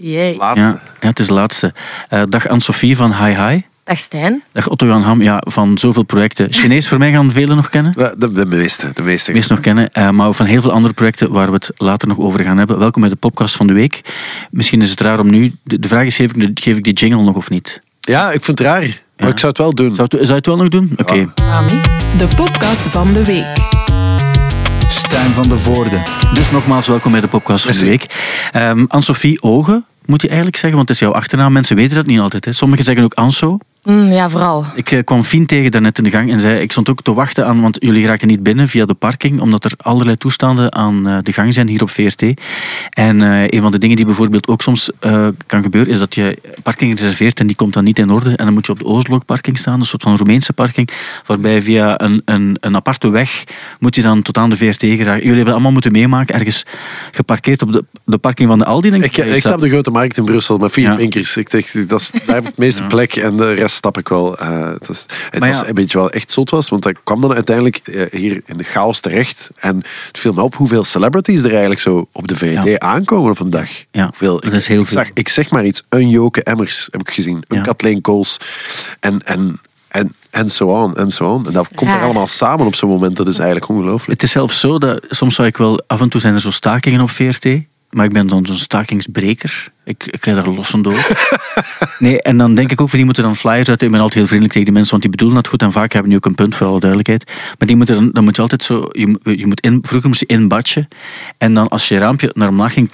Jee. Ja, het is de laatste. Dag Anne-Sophie van Hi Hi. Dag Stijn. Dag Otto-Jan Ham, ja, van zoveel projecten. Chinees voor mij gaan velen nog kennen. De meeste nog kennen, maar van heel veel andere projecten waar we het later nog over gaan hebben. Welkom bij de podcast van de week. Misschien is het raar om nu... De vraag is, geef ik die jingle nog of niet? Ja, ik vind het raar. Maar ik zou het wel doen. Zou het wel nog doen? Ja. Oké. De podcast van de week. Stijn van de Voorde. Dus nogmaals, welkom bij de podcast van de week. Anne-Sophie Ogen, moet je eigenlijk zeggen, want het is jouw achternaam. Mensen weten dat niet altijd. Hè. Sommigen zeggen ook Anso. Ja, vooral. Ik kwam Fien tegen daarnet in de gang en zei, ik stond ook te wachten aan, want jullie raakten niet binnen via de parking, omdat er allerlei toestanden aan de gang zijn hier op VRT. En een van de dingen die bijvoorbeeld ook soms kan gebeuren, is dat je parking reserveert en die komt dan niet in orde. En dan moet je op de Oostblokparking staan, een soort van Roemeense parking, waarbij via een aparte weg moet je dan tot aan de VRT geraken. Jullie hebben allemaal moeten meemaken, ergens geparkeerd op de parking van de Aldi. Ik sta op de Grote Markt in Brussel met 4 pinkers. Ik dacht, dat is daar het meeste plek en de rest stap ik wel. Het was een beetje wel echt zot was, want dat kwam dan uiteindelijk hier in de chaos terecht. En het viel me op hoeveel celebrities er eigenlijk zo op de VRT aankomen op een dag. Ja, hoeveel, dat is heel veel. Ik zeg maar iets, een Joke Emmers heb ik gezien, een Kathleen Coles en zo aan. En dat komt er allemaal samen op zo'n moment. Dat is eigenlijk ongelooflijk. Het is zelfs zo dat soms zou ik wel, af en toe zijn er zo stakingen op VRT. Maar ik ben dan zo'n stakingsbreker. Ik krijg daar lossen door. Nee, en dan denk ik ook, die moeten dan flyers uit. Ik ben altijd heel vriendelijk tegen die mensen, want die bedoelen dat goed. En vaak hebben die ook een punt, voor alle duidelijkheid. Maar die moeten dan moet je altijd zo... vroeger moest je inbatchen. En dan als je je raampje naar omlaag ging,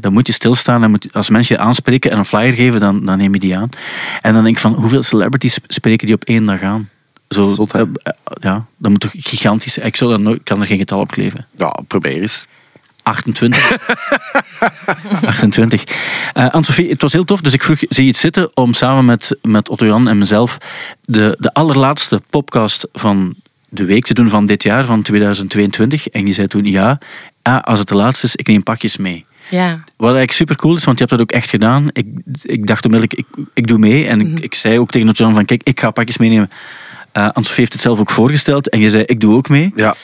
dan moet je stilstaan. En als mensen je aanspreken en een flyer geven, dan neem je die aan. En dan denk ik van, hoeveel celebrities spreken die op één dag aan? Zo, zot, ja, dat moet toch gigantisch... Ik kan er geen getal op kleven. Ja, probeer eens. 28. Anne-Sophie, het was heel tof, dus ik vroeg, zie je het zitten om samen met Otto-Jan en mezelf de allerlaatste podcast van de week te doen van dit jaar, van 2022. En je zei toen, als het de laatste is, ik neem pakjes mee. Ja. Wat eigenlijk super cool is, want je hebt dat ook echt gedaan. Ik dacht onmiddellijk, ik doe mee. En ik zei ook tegen Otto-Jan van, kijk, ik ga pakjes meenemen. Anne-Sophie heeft het zelf ook voorgesteld en je zei, ik doe ook mee. Ja.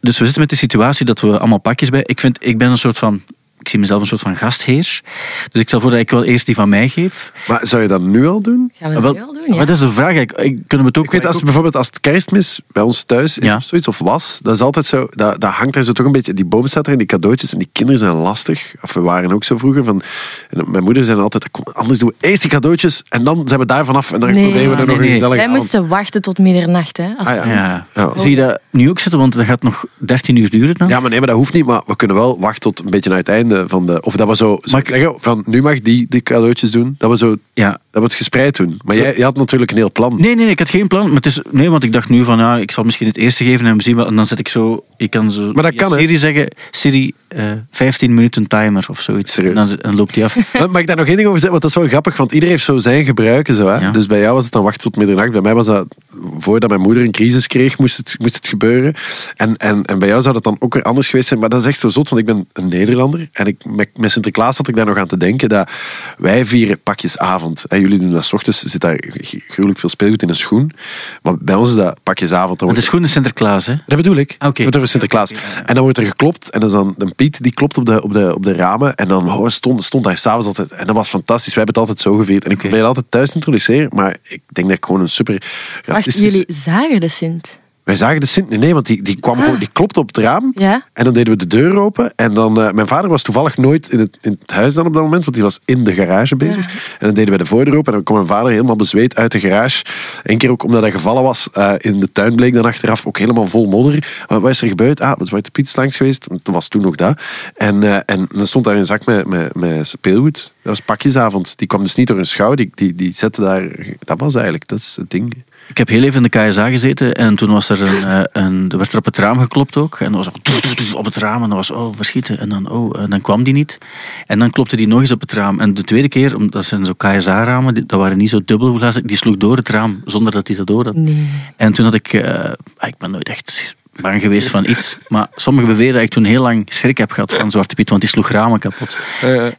Dus we zitten met de situatie dat we allemaal pakjes bij... Ik zie mezelf een soort van gastheer. Dus ik stel voor dat ik wel eerst die van mij geef. Maar zou je dat nu al doen? Gaan we dat nu al doen, ja. Maar dat is de vraag. Kunnen we het ook... Ik weet, bijvoorbeeld als het kerstmis bij ons thuis is of zoiets, of was, dat is altijd zo... Dat hangt er zo toch een beetje... Die boom staat er en die cadeautjes en die kinderen zijn lastig. Of we waren ook zo vroeger van... Mijn moeder zei altijd, anders doen we eerst die cadeautjes en dan zijn we daar vanaf en dan proberen we er nog een gezellige avond. Wij moesten wachten tot middernacht, hè. Zie je dat nu ook zitten? Want dat gaat nog 13 uur duren dan. Ja, maar dat hoeft niet. Maar we kunnen wel wachten tot een beetje naar het einde. Of dat we zeggen, van nu mag die cadeautjes doen, dat we dat we het gespreid doen. Maar jij had natuurlijk een heel plan. Nee, ik had geen plan. Maar het is, want ik dacht nu van, ik zal misschien het eerste geven en we zien wel. En dan zet ik zo, ik kan zo... Maar dat kan, Siri zeggen, 15 minuten timer of zoiets. Serieus? En dan loopt die af. Mag ik daar nog één ding over zeggen? Want dat is wel grappig, want iedereen heeft zo zijn gebruiken. Zo, hè? Ja. Dus bij jou was het dan wachten tot middernacht. Bij mij was dat, voordat mijn moeder een crisis kreeg, moest het gebeuren. En bij jou zou dat dan ook weer anders geweest zijn. Maar dat is echt zo zot, want ik ben een Nederlander. En met Sinterklaas had ik daar nog aan te denken dat wij vieren pakjesavond. En jullie doen dat 's ochtends, zit daar gruwelijk veel speelgoed in een schoen. Maar bij ons is dat pakjesavond. De schoen is Sinterklaas, hè? Dat bedoel ik. Okay. Dat is Sinterklaas. Okay, ja. En dan wordt er geklopt. En dat is dan een Piet die klopt op de ramen. En dan stond hij s'avonds altijd. En dat was fantastisch. Wij hebben het altijd zo gevierd. En ik probeer het altijd thuis te introduceren. Maar ik denk dat ik gewoon een super... Wacht, jullie zagen de Sint? Wij zagen de Sint niet, want die kwam gewoon, die klopte op het raam. Ja? En dan deden we de deur open. En dan, mijn vader was toevallig nooit in het huis dan op dat moment, want die was in de garage bezig. Ja. En dan deden we de voordeur open en dan kwam mijn vader helemaal bezweet uit de garage. Eén keer ook omdat hij gevallen was in de tuin, bleek dan achteraf ook helemaal vol modder. Wat is er gebeurd? Het was Zwarte Piet langs geweest, want dat was toen nog dat. En dan stond daar een zak met speelgoed. Dat was pakjesavond. Die kwam dus niet door een schouw, die zette daar... Dat was eigenlijk, dat is het ding... Ik heb heel even in de KSA gezeten en toen was er er werd er op het raam geklopt ook. En dat was op het raam en dat was verschieten. En dan, dan kwam die niet. En dan klopte die nog eens op het raam. En de tweede keer, dat zijn zo KSA-ramen, dat waren niet zo dubbelglazen, die sloeg door het raam zonder dat hij dat door had. Nee. En toen had ik ben nooit echt bang geweest van iets. Maar sommigen beweren dat ik toen heel lang schrik heb gehad van Zwarte Piet, want die sloeg ramen kapot.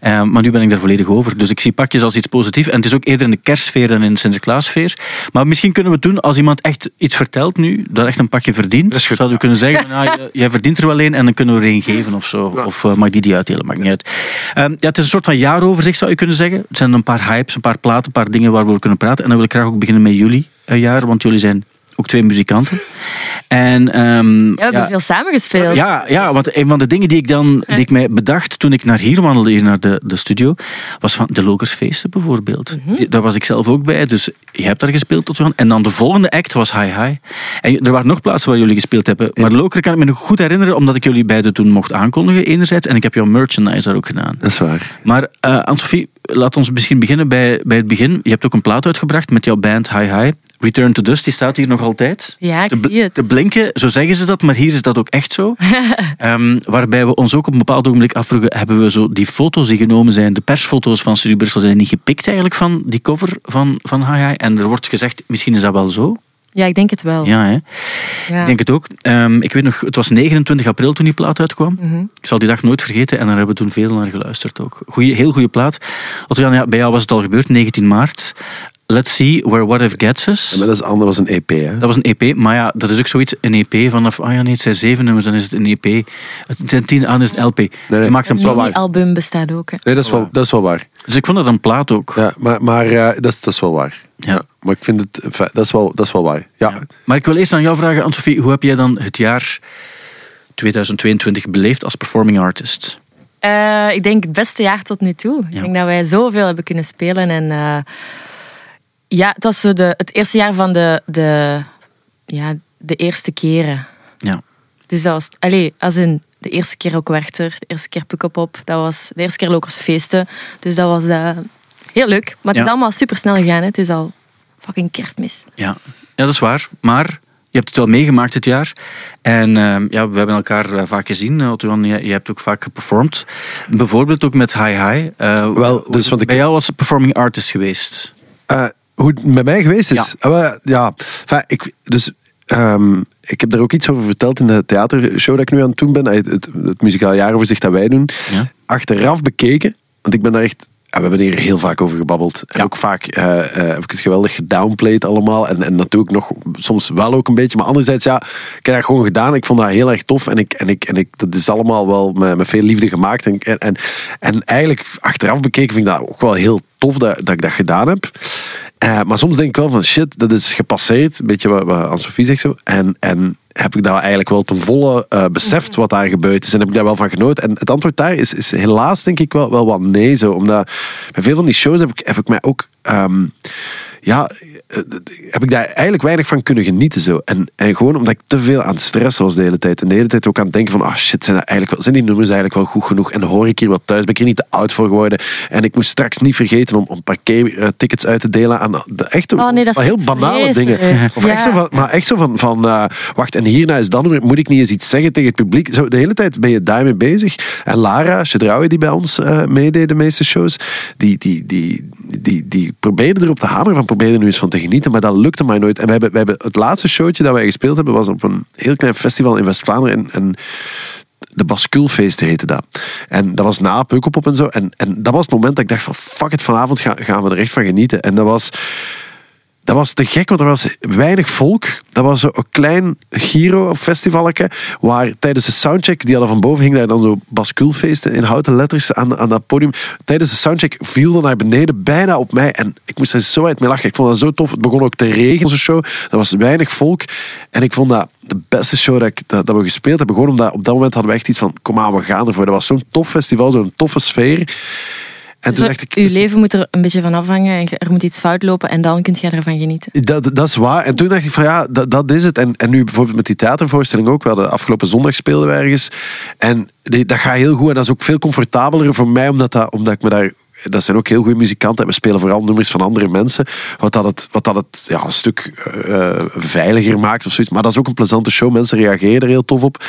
Maar nu ben ik daar volledig over. Dus ik zie pakjes als iets positiefs. En het is ook eerder in de kerstsfeer dan in de Sinterklaassfeer. Maar misschien kunnen we doen, als iemand echt iets vertelt nu, dat echt een pakje verdient, zouden we kunnen zeggen, jij verdient er wel een en dan kunnen we er een geven of zo. Ja. Of mag die uitdelen, maakt niet uit. Het is een soort van jaaroverzicht, zou je kunnen zeggen. Het zijn een paar hypes, een paar platen, een paar dingen waar we over kunnen praten. En dan wil ik graag ook beginnen met jullie jaar, want jullie zijn ook twee muzikanten. En, we hebben veel samengespeeld. Ja, want een van de dingen die ik mij bedacht toen ik naar hier wandelde, hier naar de studio, was van de Lokerse Feesten bijvoorbeeld. Mm-hmm. Daar was ik zelf ook bij, dus je hebt daar gespeeld tot zo. En dan de volgende act was Hi Hi. En er waren nog plaatsen waar jullie gespeeld hebben. Maar Loker kan ik me nog goed herinneren, omdat ik jullie beiden toen mocht aankondigen enerzijds, en ik heb jouw merchandise daar ook gedaan. Dat is waar. Maar Anne-Sophie, laat ons misschien beginnen bij het begin. Je hebt ook een plaat uitgebracht met jouw band Hi Hi. Return to Dust, die staat hier nog altijd. Ja, ik zie het. Te blinken, zo zeggen ze dat, maar hier is dat ook echt zo. Waarbij we ons ook op een bepaald ogenblik afvroegen, hebben we zo die foto's die genomen zijn, de persfoto's van Studio Brussel zijn niet gepikt eigenlijk van die cover van Hi Hi. En er wordt gezegd, misschien is dat wel zo. Ja, ik denk het wel. Ja, hè? Ja. Ik denk het ook. Ik weet nog, het was 29 april toen die plaat uitkwam. Mm-hmm. Ik zal die dag nooit vergeten en daar hebben we toen veel naar geluisterd ook. Heel goede plaat. Otto-Jan, bij jou was het al gebeurd, 19 maart. Let's see where What If Gets us. Ja, dat was een EP, hè? Dat was een EP, maar ja, dat is ook zoiets, een EP vanaf, het zijn 7 nummers, dan is het een EP. Het zijn 10, dan is het een LP. Nee. Je maakt een plaat. Een album bestaat ook, hè? Nee, dat is wel waar. Dus ik vond dat een plaat ook. Ja, maar dat is wel waar. Ja. Maar ik vind het, dat is wel waar. Ja. Maar ik wil eerst aan jou vragen, Anne-Sophie, hoe heb jij dan het jaar 2022 beleefd als performing artist? Ik denk het beste jaar tot nu toe. Ja. Ik denk dat wij zoveel hebben kunnen spelen en... Ja, het was zo het eerste jaar van de eerste keren. Ja. Dus dat was, als in de eerste keer ook Werchter, de eerste keer Pukkelpop, dat was de eerste keer Lokerse Feesten. Dus dat was heel leuk. Maar het is allemaal super snel gegaan. Hè. Het is al fucking kerstmis. Ja, dat is waar. Maar je hebt het wel meegemaakt dit jaar. En we hebben elkaar vaak gezien. Otto-Jan, je hebt ook vaak geperformd. Bijvoorbeeld ook met Hi Hi. Bij jou was performing artist geweest. Hoe het met mij geweest is? Ja. Enfin, ik heb daar ook iets over verteld in de theatershow dat ik nu aan het doen ben. Het muzikaal jaaroverzicht dat wij doen. Ja. Achteraf bekeken, want ik ben daar echt... We hebben hier heel vaak over gebabbeld. En ook vaak heb ik het geweldig gedownplayed allemaal. En dat doe ik nog soms wel ook een beetje. Maar anderzijds, ik heb dat gewoon gedaan. Ik vond dat heel erg tof. En ik, dat is allemaal wel met veel liefde gemaakt. En eigenlijk, achteraf bekeken, vind ik dat ook wel heel tof dat ik dat gedaan heb. Maar soms denk ik wel van, shit, dat is gepasseerd. Een beetje wat Anne-Sophie zegt zo. En heb ik dat eigenlijk wel ten volle beseft wat daar gebeurd is. En heb ik daar wel van genoten. En het antwoord daar is helaas denk ik wel wat nee. Zo, omdat bij veel van die shows heb ik mij ook... heb ik daar eigenlijk weinig van kunnen genieten. Zo. En gewoon omdat ik te veel aan stress was de hele tijd. En de hele tijd ook aan het denken van... zijn die nummers eigenlijk wel goed genoeg? En hoor ik hier wat thuis? Ben ik hier niet te oud voor geworden? En ik moest straks niet vergeten om parkeertickets uit te delen aan echt heel banale dingen. Of echt zo van wacht, en hierna is dan weer... Moet ik niet eens iets zeggen tegen het publiek? Zo, de hele tijd ben je daarmee bezig. En Lara Shedraoui, die bij ons meedeed de meeste shows... Die probeerde er op de hamer van... Probeerde nu eens van te genieten, maar dat lukte mij nooit. En we hebben het laatste showtje dat wij gespeeld hebben was op een heel klein festival in West-Vlaanderen en de Basculefeest heette dat. En dat was na Pukkelpop en zo. En dat was het moment dat ik dacht van fuck it, vanavond gaan we er echt van genieten. En dat was te gek, want er was weinig volk. Dat was een klein Giro-festivalletje, waar tijdens de soundcheck, die hadden van boven, hing daar dan zo Basculefeesten in houten letters aan dat podium. Tijdens de soundcheck viel dat naar beneden, bijna op mij. En ik moest er zo uit mee lachen. Ik vond dat zo tof. Het begon ook te regenen, onze show. Er was weinig volk. En ik vond dat de beste show dat we gespeeld hebben. Gewoon omdat op dat moment hadden we echt iets van, kom aan, we gaan ervoor. Dat was zo'n tof festival, zo'n toffe sfeer. En toen dacht ik, uw leven moet er een beetje van afhangen. Er moet iets fout lopen en dan kun je ervan genieten. Dat is waar. En toen dacht ik van dat is het. En nu bijvoorbeeld met die theatervoorstelling ook. We hadden afgelopen zondag speelden we ergens. En dat gaat heel goed. En dat is ook veel comfortabeler voor mij. Omdat ik me daar dat zijn ook heel goede muzikanten. En we spelen vooral nummers van andere mensen. Wat dat het ja, een stuk veiliger maakt of zoiets. Maar dat is ook een plezante show. Mensen reageren er heel tof op.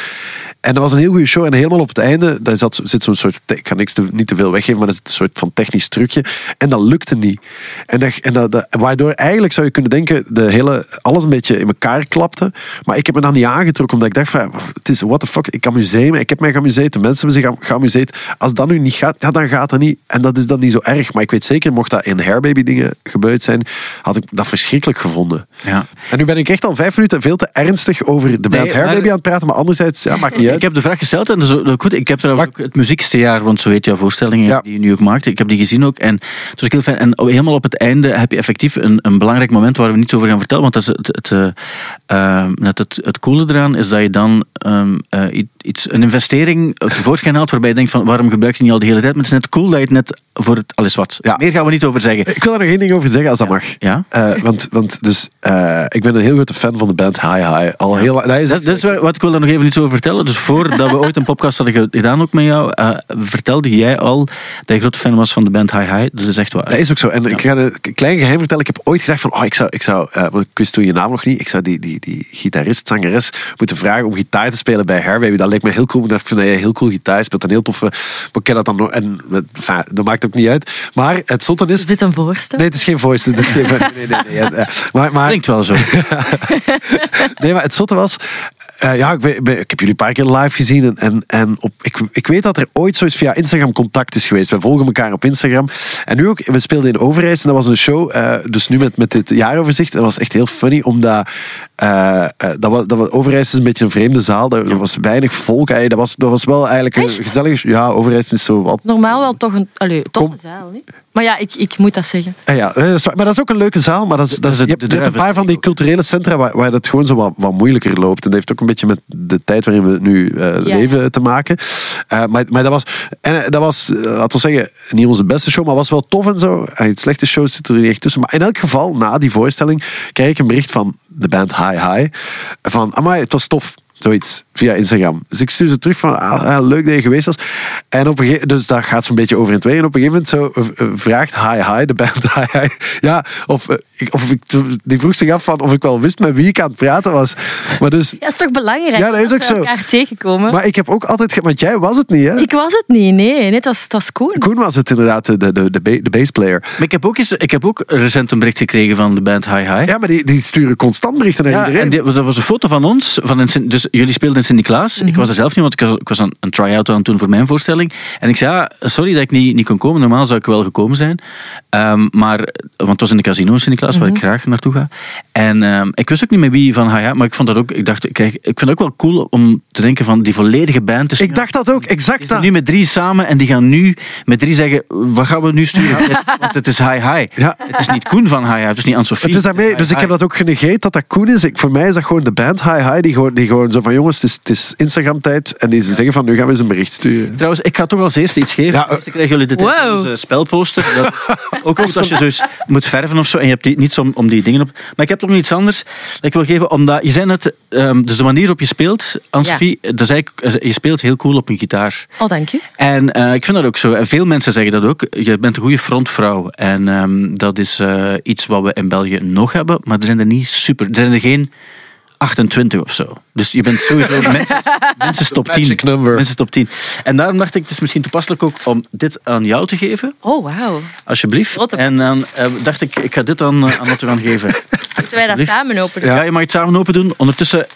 En dat was een heel goede show. En helemaal op het einde, daar zit zo'n soort... Ik ga niet te veel weggeven, maar er zit een soort van technisch trucje. En dat lukte niet. En dat, waardoor eigenlijk zou je kunnen denken... Alles een beetje in elkaar klapte. Maar ik heb me dan niet aangetrokken, omdat ik dacht van... Het is what the fuck, ik kan museum. Ik heb mij geamuseerd, de mensen hebben zich geamuseerd. Als dat nu niet gaat, ja, dan gaat dat niet. En dat is dan niet zo erg. Maar ik weet zeker, mocht dat in Hairbaby dingen gebeurd zijn... had ik dat verschrikkelijk gevonden. Ja. En nu ben ik echt al 5 minuten veel te ernstig over de band Hairbaby aan het praten. Maar anderzijds, ja, maakt niet uit. Ik heb de vraag gesteld en dat is goed. Ik heb trouwens ook het muziekstejaar, want zo heet jouw voorstellingen die je nu ook maakt. Ik heb die gezien ook. En het was heel fijn. En helemaal op het einde heb je effectief een belangrijk moment waar we niets over gaan vertellen. Want dat is het coole eraan is dat je dan een investering tevoorschijn haalt waarbij je denkt van waarom gebruik je niet al de hele tijd? Maar het is net cool dat je het net voor het alles wat. Ja. Meer gaan we niet over zeggen. Ik wil er nog één ding over zeggen als dat mag. Ja? Want ik ben een heel grote fan van de band Hi Hi. Al heel lang. Dat is wat ik wil daar nog even iets over vertellen. Dus voordat we ooit een podcast hadden gedaan ook met jou, vertelde jij al dat je grote fan was van de band Hi Hi. Dus dat is echt waar. Dat is ook zo. En ik ga een klein geheim vertellen. Ik heb ooit gedacht van ik wist toen je naam nog niet. Ik zou die gitarist, zangeres moeten vragen om gitaar te spelen bij Hairbaby. Dat lijkt me heel cool. Ik vind dat jij heel cool gitaar speelt. Een heel toffe... Ik ken dat dan nog. En dat maakt ook niet uit. Maar het zotte is... Is dit een voorstel? Nee, het is geen voorstel. Nee. Maar... Klinkt wel zo. Nee, maar het zotte was... ik heb jullie een paar keer live gezien. En ik weet dat er ooit zoiets via Instagram contact is geweest. We volgen elkaar op Instagram. En nu ook, we speelden in Overijse. En dat was een show. Dus nu met dit jaaroverzicht. En dat was echt heel funny. Omdat... Overijse is een beetje een vreemde zaal. Er was weinig volk. Dat was wel eigenlijk een gezellige... Ja, Overijse is zo wat... Normaal wel toch een... Allee, toffe zaal, niet? Maar ja, ik moet dat zeggen. Maar dat is ook een leuke zaal. Maar je hebt een paar van die culturele centra waar dat gewoon zo wat moeilijker loopt. En dat heeft ook een beetje met de tijd waarin we nu leven te maken. Maar dat was, laten we zeggen, niet onze beste show, maar was wel tof en zo. En slechte shows zitten er niet echt tussen. Maar in elk geval, na die voorstelling, krijg ik een bericht van de band Hi Hi. Van, amai, het was tof. Zoiets, via Instagram. Dus ik stuur ze terug van, leuk dat je geweest was. En op een gegeven moment, dus daar gaat zo'n beetje over in twee. En op een gegeven moment zo vraagt Hi Hi, de band Hi Hi. Ja, die vroeg zich af van of ik wel wist met wie ik aan het praten was. Maar dus, ja, dat is toch belangrijk? Ja, dat is ook zo. Elkaar tegenkomen. Maar ik heb ook altijd... Want jij was het niet, hè? Ik was het niet, nee. Het was Koen. Koen was het inderdaad, de bassplayer. Maar ik heb ook recent een bericht gekregen van de band Hi Hi. Ja, maar die sturen constant berichten naar iedereen. Dat was een foto van ons, dus jullie speelden in Sint-Niklaas. Mm-hmm. Ik was er zelf niet, want ik was een try-out aan het doen voor mijn voorstelling. En ik zei, sorry dat ik niet kon komen. Normaal zou ik wel gekomen zijn. Want het was in de casino in Sint-Niklaas, mm-hmm, waar ik graag naartoe ga. En ik wist ook niet meer wie van Hi Hi, maar ik vond dat ook... Ik vind het ook wel cool om te denken van die volledige band... Dus ik dacht dat ook, exact dat. Nu met 3 samen en die gaan nu met 3 zeggen... Wat gaan we nu sturen? Want het is Hi Hi. Ja. Het is niet Koen van Hi Hi, het is niet Anne-Sophie. Het is daarmee, dus ik heb dat ook genegeerd dat Koen is. Voor mij is dat gewoon de band Hi Hi die gewoon zo van jongens, het is Instagram-tijd. En die zeggen van, nu gaan we eens een bericht sturen. Trouwens, ik ga toch als eerste iets geven. Ja, eerst krijgen jullie dit spelposter. Dat, ook als je zo moet verven of zo. En je hebt niets om die dingen op. Maar ik heb toch nog iets anders dat ik wil geven. Omdat, je zei net, dus de manier op je speelt, Anne-Sophie, je speelt heel cool op een gitaar. Oh, dank je. En ik vind dat ook zo. En veel mensen zeggen dat ook. Je bent een goede frontvrouw. En dat is iets wat we in België nog hebben. Maar er zijn er niet super... Er zijn er geen... 28 of zo. Dus je bent sowieso mensen top 10. En daarom dacht ik, het is misschien toepasselijk ook om dit aan jou te geven. Oh, wauw. Alsjeblieft. En dan dacht ik ga dit aan Otto gaan geven. Moeten wij dat samen open doen? Ja, je mag het samen open doen. Ondertussen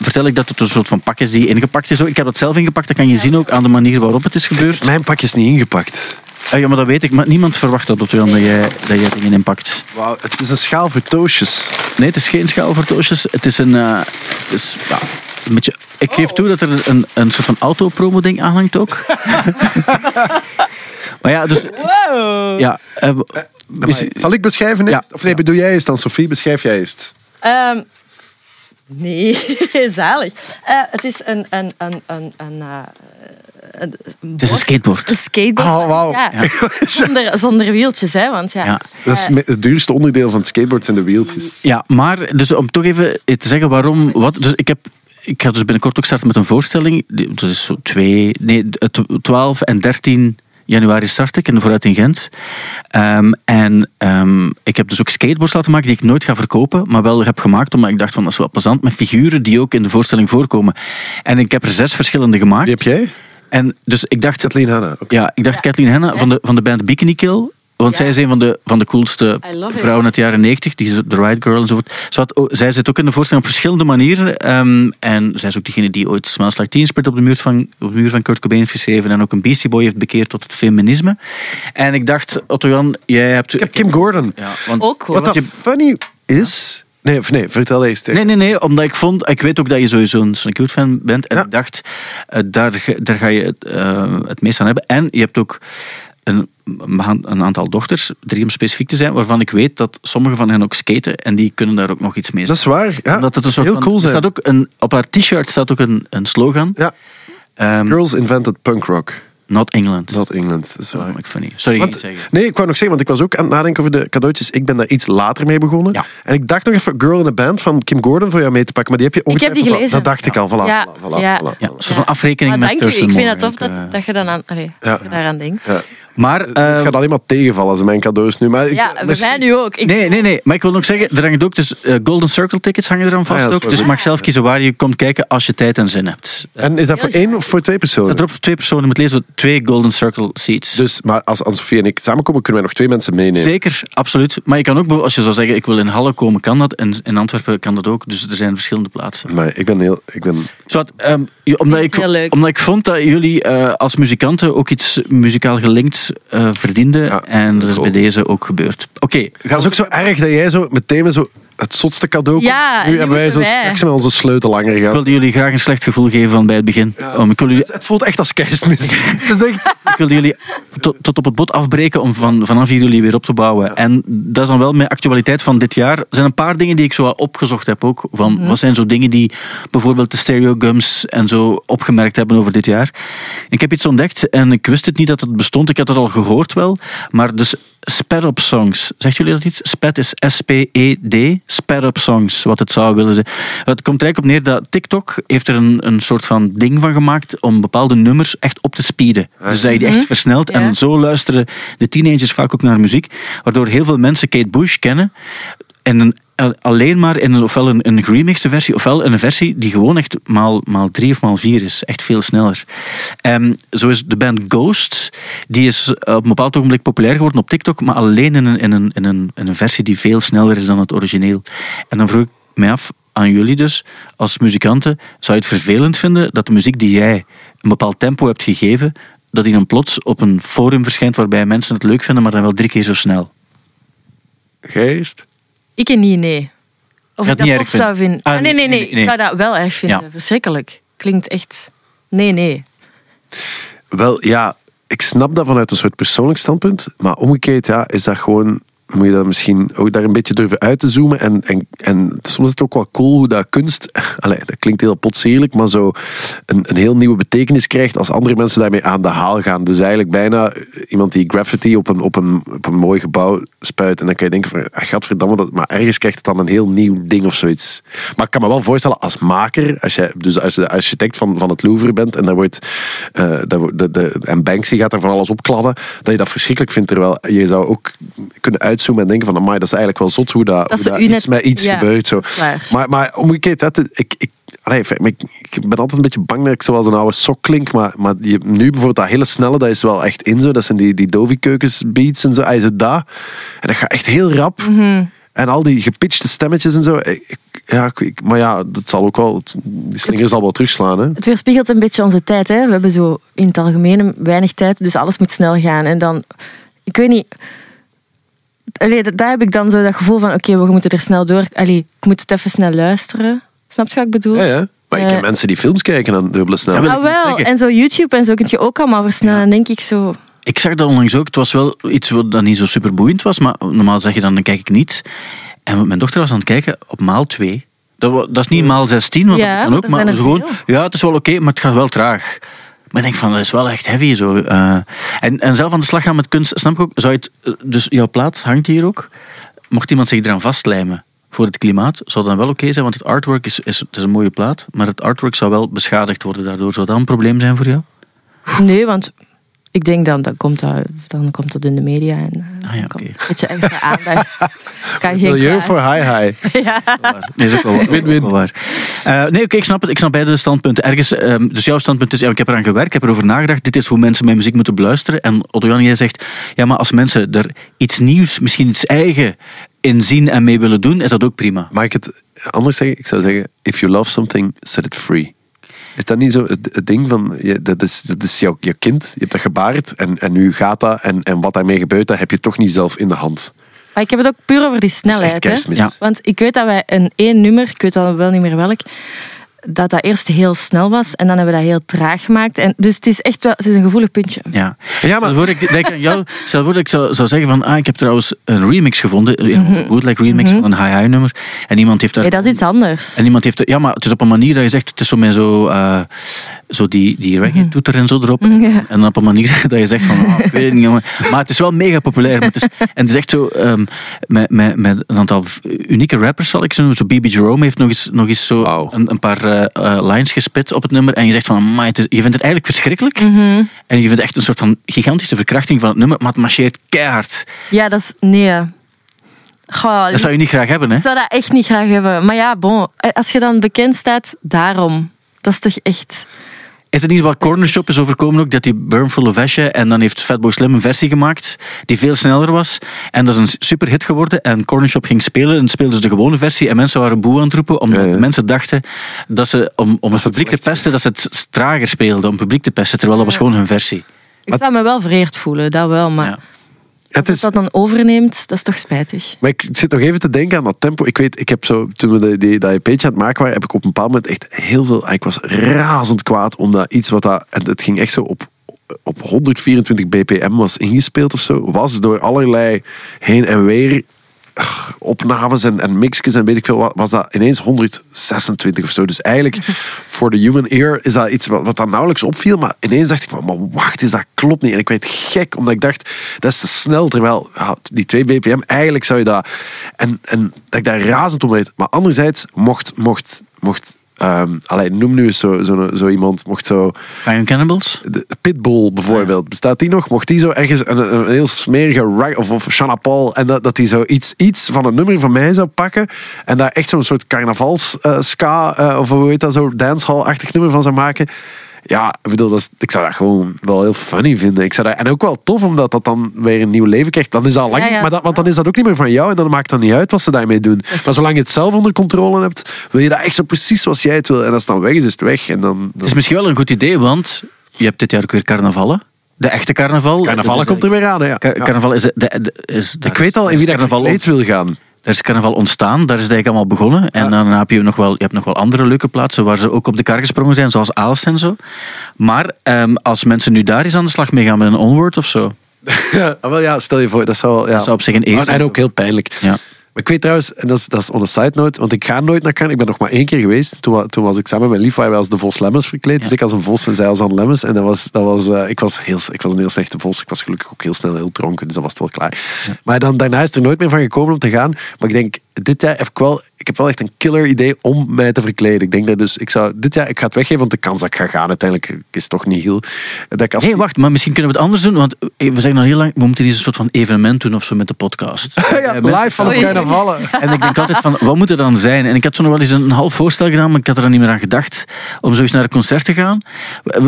vertel ik dat het een soort van pak is die ingepakt is. Ik heb dat zelf ingepakt, dat kan je zien ook aan de manier waarop het is gebeurd. Mijn pak is niet ingepakt. Ja, maar dat weet ik. Maar niemand verwacht dat, Otto-Jan, dat jij dingen inpakt. Wauw, het is een schaal voor toosjes. Nee, het is geen schaal voor toosjes. Het is een... een beetje, ik geef toe dat er een soort van autopromo-ding aan hangt ook. Maar ja, dus... Wow. Ja, zal ik beschrijven eerst? Ja. Of nee, bedoel jij eerst dan, Sophie? Beschrijf jij eerst. Nee, zalig. Het is het is een skateboard. Een skateboard. Oh, wow. Zonder wieltjes, hè. Want ja. Dat is het duurste onderdeel van het skateboard zijn de wieltjes. Ja, maar dus om toch even te zeggen waarom... Wat, dus ik ga dus binnenkort ook starten met een voorstelling. Dat is zo 12 en 13... januari start ik in de Vooruit in Gent. Ik heb dus ook skateboards laten maken die ik nooit ga verkopen, maar wel heb gemaakt, omdat ik dacht van dat is wel plezant, met figuren die ook in de voorstelling voorkomen. En ik heb er 6 verschillende gemaakt. Die heb jij? En dus ik dacht... Kathleen Hanna. Okay. Ja, ik dacht ja. Kathleen Hanna van de band Bikini Kill. Want zij is een van de coolste vrouwen uit de jaren 90. Die is de Right Girl enzovoort. Zij zit ook in de voorstelling op verschillende manieren. En zij is ook diegene die ooit Smells Like Teen Spirit op de muur van Kurt Cobain heeft geschreven. En ook een Beastie Boy heeft bekeerd tot het feminisme. En ik dacht, Otto-Jan, jij hebt... Ik heb Kim Gordon. Ja, want, ook cool. Wat funny is... Nee, vertel eens. Nee, omdat ik vond... Ik weet ook dat je sowieso een Sonic Youth fan bent. En ik dacht, daar ga je het meest aan hebben. En je hebt ook... Een aantal dochters, 3 om specifiek te zijn, waarvan ik weet dat sommige van hen ook skaten en die kunnen daar ook nog iets mee. Dat is waar, ja. Omdat het een soort heel van, cool zijn. Staat ook op haar t-shirt staat ook een slogan. Ja. Girls invented punk rock. Not England. Not England, dat is waar. Funny. Sorry, ik wou nog zeggen, want ik was ook aan het nadenken over de cadeautjes. Ik ben daar iets later mee begonnen. Ja. En ik dacht nog even Girl in a Band van Kim Gordon voor jou mee te pakken, maar die heb je ongetwijfeld... Ik heb die gelezen. Dat dacht ik al, voilà. Zo van afrekening met Thurston Moore. Ik vind het tof dat je daaraan denkt. Ja. Maar, het gaat alleen maar tegenvallen als mijn cadeaus nu. Maar wij nu ook. Nee. Maar ik wil ook zeggen, er hangen ook dus Golden Circle tickets hangen eraan vast ook. Dus je mag zelf kiezen waar je komt kijken als je tijd en zin hebt. En is dat voor 1 of voor 2 personen? Dat er op 2 personen moet lezen. 2 Golden Circle seats. Dus, maar als Anne-Sophie en ik samenkomen, kunnen wij nog 2 mensen meenemen. Zeker, absoluut. Maar je kan ook, als je zou zeggen, ik wil in Halle komen, kan dat. En in Antwerpen kan dat ook. Dus er zijn verschillende plaatsen. Maar ik ben heel... Omdat ik vond dat jullie als muzikanten ook iets muzikaal gelinkt verdienden. Ja, en dat is bij deze ook gebeurd. Oké, dat is ook zo erg dat jij zo meteen zo het zotste cadeau komt. Nu hebben wij zo straks met onze sleutelanger gehad. Ik wilde jullie graag een slecht gevoel geven van bij het begin. Ja, het voelt echt als kerstmis. Ik wilde jullie tot op het bot afbreken om vanaf hier jullie weer op te bouwen. Ja. En dat is dan wel mijn actualiteit van dit jaar. Er zijn een paar dingen die ik zo opgezocht heb ook. Van, wat zijn zo dingen die bijvoorbeeld de Stereo Gums en zo opgemerkt hebben over dit jaar. Ik heb iets ontdekt en ik wist het niet dat het bestond. Ik had het al gehoord wel. Maar dus spat-up songs. Zegt jullie dat iets? Spat is S-P-E-D. Spat-up songs, wat het zou willen zijn. Het komt er eigenlijk op neer dat TikTok heeft er een soort van ding van gemaakt om bepaalde nummers echt op te speeden. Dus dat je die echt versnelt. En zo luisteren de teenagers vaak ook naar muziek. Waardoor heel veel mensen Kate Bush kennen. Alleen maar in ofwel een geremixte versie, ofwel een versie die gewoon echt maal 3 of maal 4 is. Echt veel sneller. Zo is de band Ghost, die is op een bepaald ogenblik populair geworden op TikTok, maar alleen in een versie die veel sneller is dan het origineel. En dan vroeg ik mij af, aan jullie dus, als muzikanten, zou je het vervelend vinden dat de muziek die jij een bepaald tempo hebt gegeven, dat die dan plots op een forum verschijnt waarbij mensen het leuk vinden, maar dan wel 3 keer zo snel? Geest? Ik niet, nee. Of ik dat tof zou vinden. Nee. Ik zou dat wel erg vinden. Ja. Verschrikkelijk. Klinkt echt... Nee. Wel, ja, ik snap dat vanuit een soort persoonlijk standpunt. Maar omgekeerd, ja, is dat gewoon... Moet je dat misschien ook daar een beetje durven uit te zoomen. En soms is het ook wel cool hoe dat kunst... dat klinkt heel potsierlijk, maar zo een heel nieuwe betekenis krijgt als andere mensen daarmee aan de haal gaan. Dus eigenlijk bijna iemand die graffiti op een mooi gebouw spuit. En dan kan je denken van, gadverdamme, maar ergens krijgt het dan een heel nieuw ding of zoiets. Maar ik kan me wel voorstellen, als maker, als je de architect van het Louvre bent en, daar wordt, en Banksy gaat er van alles op kladden, dat je dat verschrikkelijk vindt. Terwijl je zou ook kunnen uitzoomen en denken van, amai, dat is eigenlijk wel zot hoe dat iets gebeurt. Zo. Maar omgekeerd, ik ben altijd een beetje bang dat ik zoals een oude sok klink, maar nu bijvoorbeeld dat hele snelle, dat is wel echt in zo. Dat zijn die Dovi-keukens beats en zo. En dat gaat echt heel rap. Mm-hmm. En al die gepitchte stemmetjes en zo. Dat zal ook wel... Die slinger zal wel terugslaan. Hè? Het weerspiegelt een beetje onze tijd. Hè? We hebben zo in het algemeen weinig tijd, dus alles moet snel gaan. En dan... Ik weet niet... daar heb ik dan zo dat gevoel van, we moeten er snel door. Ik moet het even snel luisteren. Snap je wat ik bedoel? Ja. Maar ik ken mensen die films kijken aan dubbele snelheid. Ja, wel. En zo YouTube en zo kun je ook allemaal versnellen. Ja. Denk ik zo... Ik zag dat onlangs ook. Het was wel iets wat niet zo super boeiend was. Maar normaal zeg je dan kijk ik niet. En mijn dochter was aan het kijken op maal 2. Dat is niet maal 16, want dat kan ook. Maar dus gewoon, het is wel oké, maar het gaat wel traag. Maar ik denk van, dat is wel echt heavy zo. En zelf aan de slag gaan met kunst, snap ik ook. Zou je het, dus jouw plaat hangt hier ook. Mocht iemand zich eraan vastlijmen voor het klimaat, zou dat wel oké zijn, want het artwork is een mooie plaat, maar het artwork zou wel beschadigd worden daardoor. Zou dat een probleem zijn voor jou? Nee, want Ik denk dan komt dat in de media en een beetje extra aandacht. Milieu voor hi-hi. Ja. Nee, is ook wel win-win. Nee, ik snap beide standpunten. Ergens, dus jouw standpunt is, ja, ik heb eraan gewerkt, ik heb erover nagedacht, dit is hoe mensen mijn muziek moeten beluisteren. En Otto-Jan, jij zegt, ja, maar als mensen er iets nieuws, misschien iets eigen in zien en mee willen doen, is dat ook prima. Mag ik het anders zeggen? Ik zou zeggen, if you love something, set it free. Is dat niet zo het ding van, dat is jouw kind, je hebt dat gebaard en nu gaat dat en wat daarmee gebeurt, dat heb je toch niet zelf in de hand. Maar ik heb het ook puur over die snelheid. Hè? Ja. Want ik weet dat wij één nummer, ik weet al wel niet meer welk, dat eerst heel snel was en dan hebben we dat heel traag gemaakt. En, dus het is echt wel, het is een gevoelig puntje. Ja, ja, maar stel voor dat ik zou zeggen van, ik heb trouwens een remix gevonden, een bootleg remix van een hi-hi nummer. En iemand heeft daar... Nee, dat is iets anders. En iemand heeft daar, ja, maar het is op een manier dat je zegt, het is zo die reggae-toeter en zo erop. Ja. En op een manier dat je zegt van, ik weet het niet, jongen. Maar het is wel mega populair. Maar het is echt zo, met een aantal unieke rappers, zal ik zo noemen. Zo BB Jerome heeft nog eens zo een paar lines gespit op het nummer en je zegt van, amai, je vindt het eigenlijk verschrikkelijk en je vindt echt een soort van gigantische verkrachting van het nummer, maar het marcheert keihard. Ja, dat is... Nee. Goh, dat zou je niet graag hebben, hè? Ik zou dat echt niet graag hebben. Maar ja, bon, als je dan bekend staat, daarom. Dat is toch echt... Is het in ieder geval Cornershop is overkomen ook, dat die Burn Full of Ashes, en dan heeft Fatboy Slim een versie gemaakt die veel sneller was en dat is een superhit geworden en Cornershop ging spelen en speelde dus de gewone versie en mensen waren boe aan het roepen omdat mensen dachten dat ze om het publiek te pesten, dat ze het trager speelden om het publiek te pesten, terwijl dat was gewoon hun versie. Ik zou me wel vereerd voelen, dat wel, maar... Ja. Als het dat dan overneemt, dat is toch spijtig. Maar ik zit nog even te denken aan dat tempo. Ik weet, ik heb zo, toen we dat EP'tje aan het maken waren, heb ik op een bepaald moment echt heel veel... Ik was razend kwaad omdat iets wat dat... Het ging echt zo op 124 bpm was ingespeeld of zo. Was door allerlei heen en weer opnames en mixjes en weet ik veel wat. Was dat ineens 126 of zo. Dus eigenlijk, voor de human ear, is dat iets wat dan nauwelijks opviel. Maar ineens dacht ik, maar wacht, is dat klopt niet. En ik werd gek, omdat ik dacht, dat is te snel. Terwijl, die 2 bpm, eigenlijk zou je dat... En dat ik daar razend om reed. Maar anderzijds, mocht noem nu eens zo iemand, mocht zo... Fine Cannibals? De Pitbull bijvoorbeeld, bestaat die nog? Mocht die zo ergens een heel smerige rag, of Shanna Paul, en dat die zo iets van een nummer van mij zou pakken en daar echt zo'n soort carnavalska, of hoe heet dat zo, dancehall-achtig nummer van zou maken. Ja, ik bedoel, ik zou dat gewoon wel heel funny vinden. En ook wel tof, omdat dat dan weer een nieuw leven krijgt. Dan is dat lang, ja. Maar want dan is dat ook niet meer van jou en dan maakt dat niet uit wat ze daarmee doen. Maar zolang je het zelf onder controle hebt, wil je dat echt zo precies zoals jij het wil. En als het dan weg is het weg. En dan... Het is misschien wel een goed idee, want je hebt dit jaar ook weer carnavallen. De echte carnaval. Carnaval komt er weer aan, ja. Carnaval is... Ik weet al in wie dat compleet wil gaan. Daar is carnaval ontstaan, daar is het eigenlijk allemaal begonnen. Ja. En dan heb je, nog wel andere leuke plaatsen waar ze ook op de kar gesprongen zijn, zoals Aalst en zo. Maar als mensen nu daar eens aan de slag mee gaan met een Onward of zo. Ja, wel ja, stel je voor, dat zou, ja. Dat zou op zich een eer zijn. En ook heel pijnlijk. Ja. Maar ik weet trouwens, en dat is on a side note, want ik ga nooit naar Cannes. Ik ben nog maar 1 keer geweest. Toen was ik samen met mijn lief, wij als de Vos Lemmens verkleed. Ja. Dus ik als een vos en zij als een lemmens. En ik was een heel slechte vos. Ik was gelukkig ook heel snel heel dronken, dus dat was het wel klaar. Ja. Maar daarna is er nooit meer van gekomen om te gaan. Maar ik denk, dit jaar heb ik wel echt een killer idee om mij te verkleden. Ik denk dat dus, ik ga het weggeven, want de kans dat ik ga gaan uiteindelijk is toch niet heel... Nee, wacht, maar misschien kunnen we het anders doen, want we zijn al heel lang, we moeten hier een soort van evenement doen of zo met de podcast. Ja, live van het carnavallen. En ik denk altijd van, wat moet er dan zijn? En ik had zo nog wel eens een half voorstel gedaan, maar ik had er dan niet meer aan gedacht om zo eens naar een concert te gaan.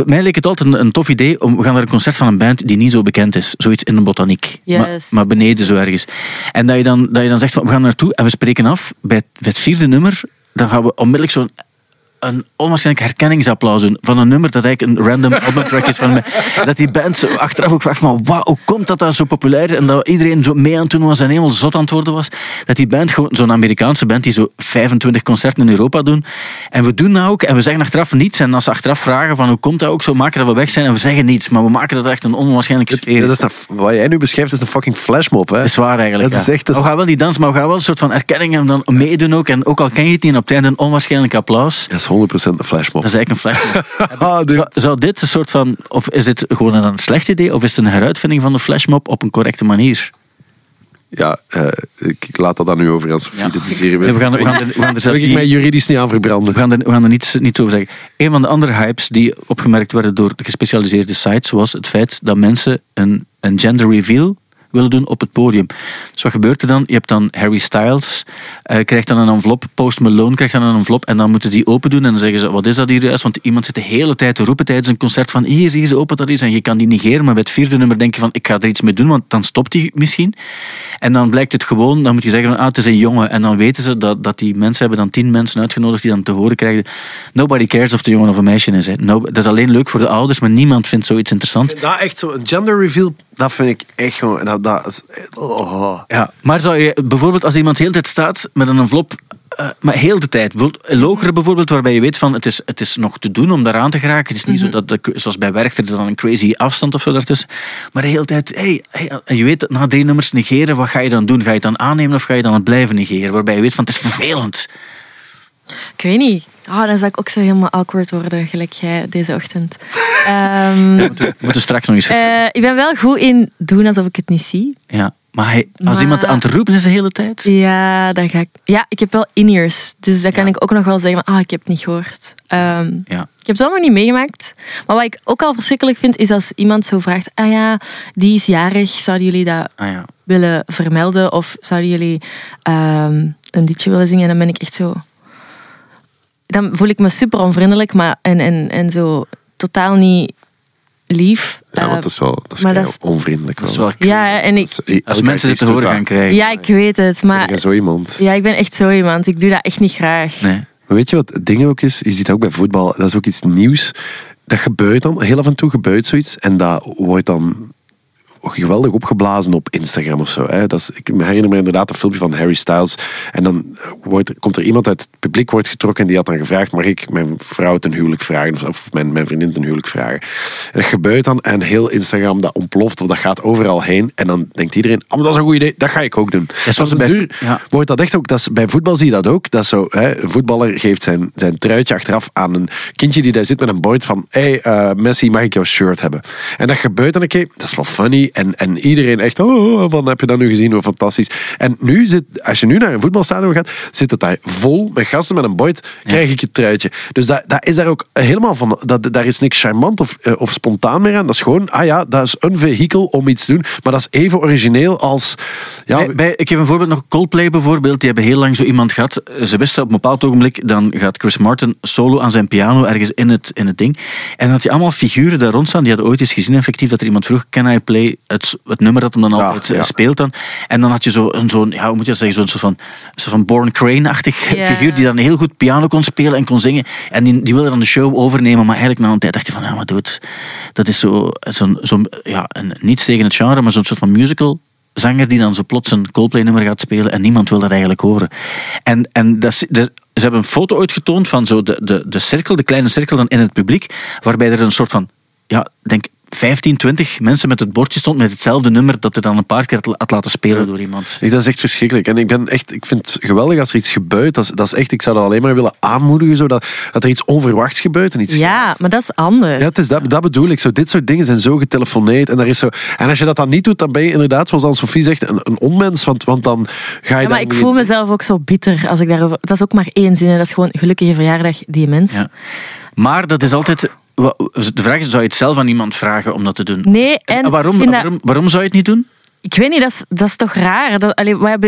Mij leek het altijd een tof idee, we gaan naar een concert van een band die niet zo bekend is. Zoiets in de botaniek. Yes. Maar beneden zo ergens. En dat je dan zegt van, we gaan naartoe en we spreken af bij het 4e nummer, dan gaan we onmiddellijk zo'n een onwaarschijnlijk herkenningsapplaus doen van een nummer dat eigenlijk een random album track is van mij. Dat die band zo achteraf ook vraagt van, wauw, hoe komt dat zo populair is en dat iedereen zo mee aan het doen was en helemaal zot aan het worden was. Dat die band, gewoon zo'n Amerikaanse band die zo 25 concerten in Europa doen. En we doen dat ook en we zeggen achteraf niets. En als ze achteraf vragen van, hoe komt dat ook zo, maken dat we weg zijn en we zeggen niets. Maar we maken dat echt een onwaarschijnlijke sfeer. Wat jij nu beschrijft is een fucking flashmob, hè? Dat is waar eigenlijk, dat is echt, we gaan wel die dans, maar we gaan wel een soort van erkenning en dan meedoen ook. En ook al ken je het niet, op het einde een onwaarschijnlijk applaus. 100% een flashmob. Dat is eigenlijk een flashmob. Zou dit een soort van... Of is dit gewoon een slecht idee? Of is het een heruitvinding van de flashmob op een correcte manier? Ja, ik laat dat dan nu over aan Sophie te discussiëren. Daar wil ik mij juridisch niet aan verbranden. We gaan er niets over zeggen. Een van de andere hypes die opgemerkt werden door gespecialiseerde sites was het feit dat mensen een gender reveal willen doen op het podium. Dus wat gebeurt er dan? Je hebt dan Harry Styles, krijgt dan een envelop, Post Malone krijgt dan een envelop en dan moeten die open doen en dan zeggen ze, wat is dat hier juist? Want iemand zit de hele tijd te roepen tijdens een concert van hier, open dat is. En je kan die negeren, maar bij het vierde nummer denk je van, ik ga er iets mee doen, want dan stopt die misschien. En dan blijkt het gewoon, dan moet je zeggen van, het is een jongen. En dan weten ze dat die mensen hebben dan 10 mensen uitgenodigd die dan te horen krijgen, nobody cares of de jongen of een meisje is. Dat is alleen leuk voor de ouders, maar niemand vindt zoiets interessant. Ja, echt zo, een gender reveal, dat vind ik echt gewoon... Ja, maar zou je bijvoorbeeld als iemand de hele tijd staat met een envelop, maar heel de tijd, Logeren bijvoorbeeld, waarbij je weet van het is nog te doen om daaraan te geraken. Het is niet zo dat, zoals bij Werchter, er is dan een crazy afstand of zo daartussen. Maar de hele tijd, en je weet dat na 3 nummers negeren, wat ga je dan doen? Ga je het dan aannemen of ga je dan het blijven negeren? Waarbij je weet van het is vervelend. Ik weet niet. Dan zou ik ook zo helemaal awkward worden, gelijk jij deze ochtend. We moeten straks nog eens... ik ben wel goed in doen alsof ik het niet zie. Ja, maar als iemand aan het roepen is de hele tijd... Ja, dan ga ik... Ja, ik heb wel in-ears. Dus dat kan ik ook nog wel zeggen, ik heb het niet gehoord. Ik heb het allemaal niet meegemaakt. Maar wat ik ook al verschrikkelijk vind, is als iemand zo vraagt... die is jarig, zouden jullie dat willen vermelden? Of zouden jullie een liedje willen zingen? En dan ben ik echt zo... Dan voel ik me super onvriendelijk en zo totaal niet lief. Ja, want dat is onvriendelijk. Dat is wel als mensen dit te horen gaan krijgen. Ja, ik weet het. Maar ben zo iemand. Ja, ik ben echt zo iemand. Ik doe dat echt niet graag. Nee. Maar weet je wat het ding ook is? Je ziet ook bij voetbal, dat is ook iets nieuws. Dat gebeurt dan, heel af en toe gebeurt zoiets. En dat wordt dan geweldig opgeblazen op Instagram of zo. Hè. Ik herinner me inderdaad een filmpje van Harry Styles. En dan komt er iemand uit het publiek wordt getrokken en die had dan gevraagd, mag ik mijn vrouw ten huwelijk vragen? Of mijn vriendin ten huwelijk vragen? En dat gebeurt dan en heel Instagram dat ontploft of dat gaat overal heen. En dan denkt iedereen, dat is een goed idee, dat ga ik ook doen. Ja, zoals wordt dat echt ook, bij voetbal zie je dat ook. Dat zo, hè, een voetballer geeft zijn truitje achteraf aan een kindje die daar zit met een bord van, Messi, mag ik jouw shirt hebben? En dat gebeurt dan een keer, dat is wel funny. En iedereen echt, wat heb je dat nu gezien? Wat fantastisch. En nu als je nu naar een voetbalstadion gaat, zit het daar vol met gasten met een boyd, krijg ik je truitje. Dus dat is daar ook helemaal van. Daar is niks charmant of spontaan meer aan. Dat is gewoon, dat is een vehikel om iets te doen. Maar dat is even origineel als... Ja, ik heb een voorbeeld nog. Coldplay bijvoorbeeld, die hebben heel lang zo iemand gehad. Ze wisten op een bepaald ogenblik, dan gaat Chris Martin solo aan zijn piano ergens in het ding. En dan had je allemaal figuren daar rond staan. Die hadden ooit eens gezien effectief dat er iemand vroeg, can I play... Het nummer dat hem dan altijd speelt dan. En dan had je zo'n Born Crane-achtig figuur die dan heel goed piano kon spelen en kon zingen. En die wilde dan de show overnemen, maar eigenlijk na een tijd dacht je van, maar dood, dat is niets tegen het genre, maar zo'n soort van musical zanger die dan zo plots een Coldplay-nummer gaat spelen en niemand wil dat eigenlijk horen. En ze hebben een foto uitgetoond van zo de cirkel, de kleine cirkel dan in het publiek, waarbij er een soort van, 15-20 mensen met het bordje stond met hetzelfde nummer dat er dan een paar keer had laten spelen door iemand. Dat is echt verschrikkelijk. En ik vind het geweldig als er iets gebeurt. Dat is echt, ik zou dat alleen maar willen aanmoedigen, zodat er iets onverwachts gebeurt en iets gebeurt. Maar dat is anders. Ja, het is dat bedoel ik. Dit soort dingen zijn zo getelefoneerd. En, en als je dat dan niet doet, dan ben je inderdaad, zoals Anne-Sophie zegt, een onmens. Want dan ga je... Ja, maar ik voel mezelf ook zo bitter als ik daarover... Dat is ook maar 1 zin. En dat is gewoon gelukkige verjaardag, die mens. Ja. Maar dat is altijd... De vraag is, zou je het zelf aan iemand vragen om dat te doen? Nee, en waarom zou je het niet doen? Ik weet niet, dat is toch raar? Wat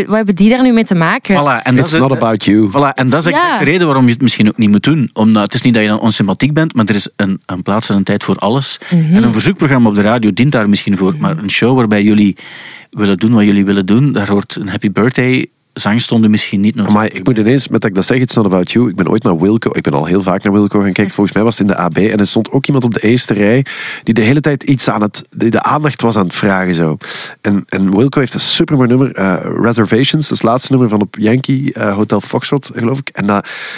hebben die daar nu mee te maken? Voilà, en it's not about you. Voilà, en dat is exact de reden waarom je het misschien ook niet moet doen. Het is niet dat je dan onsympathiek bent, maar er is een plaats en een tijd voor alles. Mm-hmm. En een verzoekprogramma op de radio dient daar misschien voor. Mm-hmm. Maar een show waarbij jullie willen doen wat jullie willen doen, daar hoort een happy birthday... Zangstonden misschien niet nog. Maar ik moet ineens, met dat ik dat zeg, it's not about you. Ik ben ooit naar Wilco, ik ben al heel vaak naar Wilco gaan kijken. Volgens mij was het in de AB. En er stond ook iemand op de eerste rij die de hele tijd de aandacht was aan het vragen. Zo. En Wilco heeft een super mooi nummer, Reservations. Dat is het laatste nummer van op Yankee Hotel Foxtrot, geloof ik.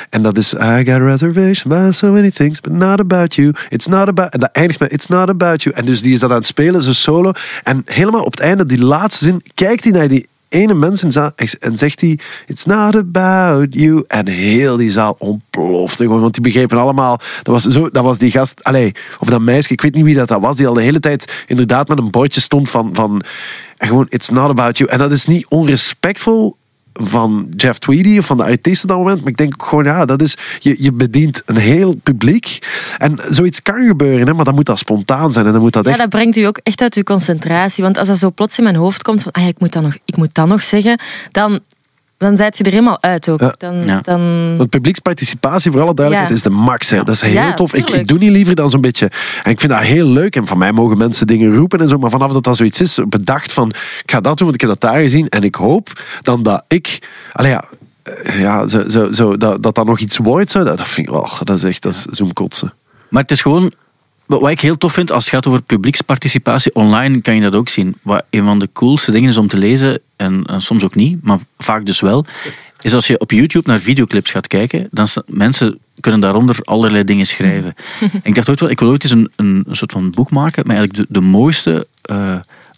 En dat is, I got a reservation about so many things, but not about you. It's not about... En dat eindigt met, it's not about you. En dus die is dat aan het spelen, zijn solo. En helemaal op het einde, die laatste zin, kijkt hij naar die ene mens in zaal en zegt hij, it's not about you. En heel die zaal ontplofte gewoon, want die begrepen allemaal, dat was die gast, of dat meisje, ik weet niet wie dat was, die al de hele tijd inderdaad met een bordje stond van En gewoon, it's not about you. En dat is niet onrespectvol van Jeff Tweedy of van de artiest op dat moment, maar ik denk gewoon, ja, dat is, je bedient een heel publiek en zoiets kan gebeuren, hè, maar dan moet dat spontaan zijn en dan moet dat echt... Ja, dat brengt u ook echt uit uw concentratie, want als dat zo plots in mijn hoofd komt van, ah, ik moet dat nog zeggen, dan zijt je er helemaal uit ook. Want publieksparticipatie, voor alle duidelijkheid, is de max. Hè. Dat is heel tof. Ik doe niet liever dan zo'n beetje. En ik vind dat heel leuk. En van mij mogen mensen dingen roepen en zo. Maar vanaf dat dat zoiets is, bedacht van... Ik ga dat doen, want ik heb dat daar gezien. En ik hoop dan dat ik... dat nog iets wordt. Zo, dat vind ik wel... Dat is zoemkotsen. Maar het is gewoon... Wat ik heel tof vind, als het gaat over publieksparticipatie online, kan je dat ook zien. Wat een van de coolste dingen is om te lezen, en soms ook niet, maar vaak dus wel, is als je op YouTube naar videoclips gaat kijken, dan mensen kunnen daaronder allerlei dingen schrijven. En ik dacht ooit wel, ik wil ooit eens een soort van boek maken, maar eigenlijk de mooiste...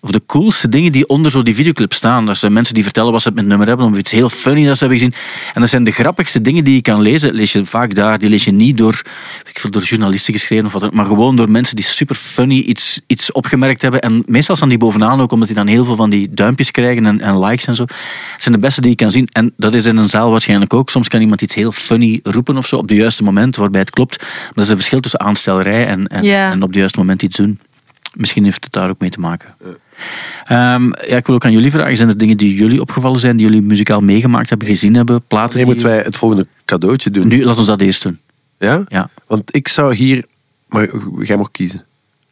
Of de coolste dingen die onder zo die videoclip staan. Dat zijn mensen die vertellen wat ze met het nummer hebben. Of iets heel funny dat ze hebben gezien. En dat zijn de grappigste dingen die je kan lezen. Lees je vaak daar. Die lees je niet door journalisten geschreven of wat dan. Maar gewoon door mensen die super funny iets opgemerkt hebben. En meestal staan die bovenaan ook. Omdat die dan heel veel van die duimpjes krijgen. En likes en zo. Dat zijn de beste die je kan zien. En dat is in een zaal waarschijnlijk ook. Soms kan iemand iets heel funny roepen of zo. Op de juiste moment waarbij het klopt. Maar dat is een verschil tussen aanstellerij en op de juiste moment iets doen. Misschien heeft het daar ook mee te maken. Ik wil ook aan jullie vragen, zijn er dingen die jullie opgevallen zijn, die jullie muzikaal meegemaakt hebben, gezien hebben, platen? Nee, moeten wij het volgende cadeautje doen? Nu, laat ons dat eerst doen. Ja? Want ik zou hier... Maar jij mag kiezen.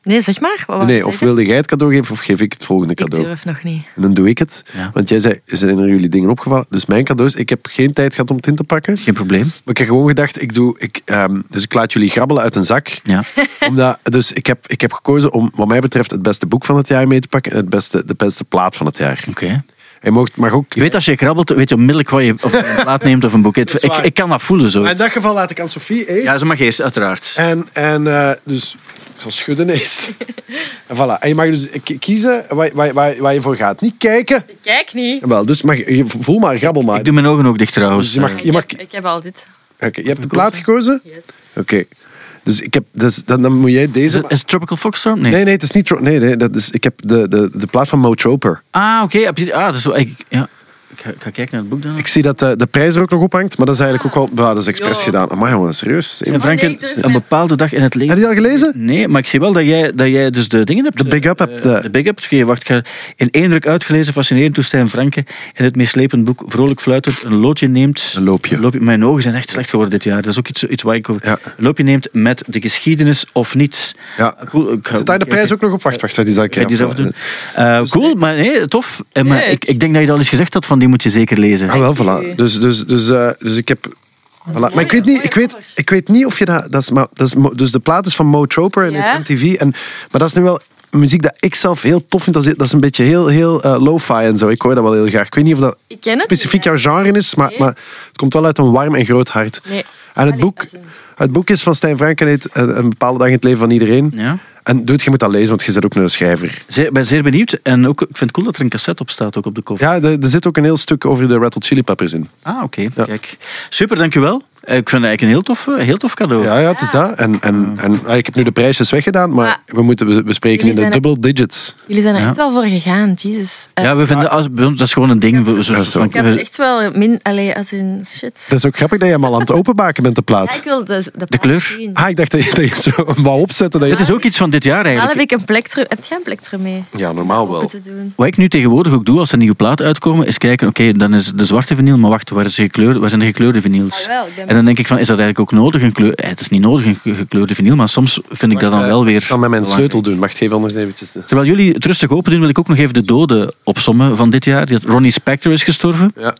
Nee, zeg maar. Nee, of wilde jij het cadeau geven, of geef ik het volgende cadeau? Ik durf nog niet. En dan doe ik het. Ja. Want jij zei, zijn er jullie dingen opgevallen? Dus mijn cadeaus, ik heb geen tijd gehad om het in te pakken. Geen probleem. Maar ik heb gewoon gedacht, dus ik laat jullie grabbelen uit een zak. Ja. Dus ik heb gekozen om, wat mij betreft, het beste boek van het jaar mee te pakken en de beste plaat van het jaar. Oké. Je weet, als je krabbelt, weet je onmiddellijk wat je of een plaat neemt of een boeket. Ik kan dat voelen zo. Maar in dat geval laat ik Anne-Sophie even. Ja, ze mag eerst, uiteraard. Dus... Ik zal schudden eerst. En voilà. En je mag dus kiezen waar je voor gaat. Niet kijken. Ik kijk niet. Wel, dus voel maar, grabbel maar. Ik doe mijn ogen ook dicht trouwens. Dus je mag... Ik heb al dit. Okay, je hebt de plaat gekozen? Yes. Oké. Dus ik heb... Dus, dan moet jij deze... Is het Tropical Foxstorm? Nee, het is niet... Nee, dat is... Ik heb de plaat van Mo Troper. Ah, oké. Ah, dat is wel... Ja. Ik ga kijken naar het boek dan. Ik zie dat de prijs er ook nog op hangt, maar dat is eigenlijk ook wel... Dat is expres gedaan. Amai, jongen, serieus. En Frank, een bepaalde dag in het leven... Heb je dat al gelezen? Nee, maar ik zie wel dat jij dus de dingen hebt. De Big Up hebt. De Big Up. Oké, wacht, ik ga in één druk uitgelezen, fascinerend, toen Stijn Franke in het meeslepend boek Vrolijk Fluitend een loodje neemt... Een loopje. Mijn ogen zijn echt slecht geworden dit jaar. Dat is ook iets waar ik over... Ja. Een loopje neemt met de geschiedenis of niets. Ja. Cool, zit daar de prijs ook nog op? Wacht, dat is eigenlijk... Cool, maar nee, tof. Maar ik denk dat je dat al eens gezegd had van... Die moet je zeker lezen. Ah, wel, voilà. Dus ik heb... Voilà. Maar ik weet niet of je dat is, maar dat is... Dus de plaat is van Mo Troper en MTV. En, maar dat is nu wel muziek dat ik zelf heel tof vind. Dat is een beetje heel lo-fi en zo. Ik hoor dat wel heel graag. Ik weet niet of dat specifiek jouw genre is, maar het komt wel uit een warm en groot hart. Nee. En het boek is van Stijn Franke en heet Een bepaalde dag in het leven van iedereen. Ja. En doet, je moet dat lezen, want je zit ook een schrijver. Ik ben zeer benieuwd. En ook, ik vind het cool dat er een cassette op staat, ook op de cover. Ja, er zit ook een heel stuk over de Red Hot Chili Peppers in. Ah, oké. Ja. Kijk. Super, dankjewel. Ik vind het eigenlijk een heel tof cadeau. Ja, het is dat. En ik heb nu de prijsjes weggedaan, maar we moeten bespreken in de double digits. Jullie zijn er echt wel voor gegaan, jezus. We vinden... Dat is gewoon een ding. Ik heb het echt wel min... Allee, als in shit. Dat is ook grappig dat je hem al aan het openbaken bent, de plaat. Ja, ik wil de kleur zien. Ah, ik dacht dat je zo wou opzetten. Dat is ook iets van dit jaar eigenlijk. Heb jij een plektrum mee? Ja, normaal wel. Wat ik nu tegenwoordig ook doe als er nieuwe plaat uitkomen, is kijken, oké, dan is de zwarte vinyl, maar wacht, waar zijn de gekleurde vinyls? En dan denk ik van, is dat eigenlijk ook nodig? Het is niet nodig, een gekleurde vinyl, maar soms vind ik dat dan wel weer... Ik kan met mijn sleutel doen, mag geef anders eventjes... Terwijl jullie het rustig open doen, wil ik ook nog even de doden opsommen van dit jaar. Ronnie Spector is gestorven. Ja.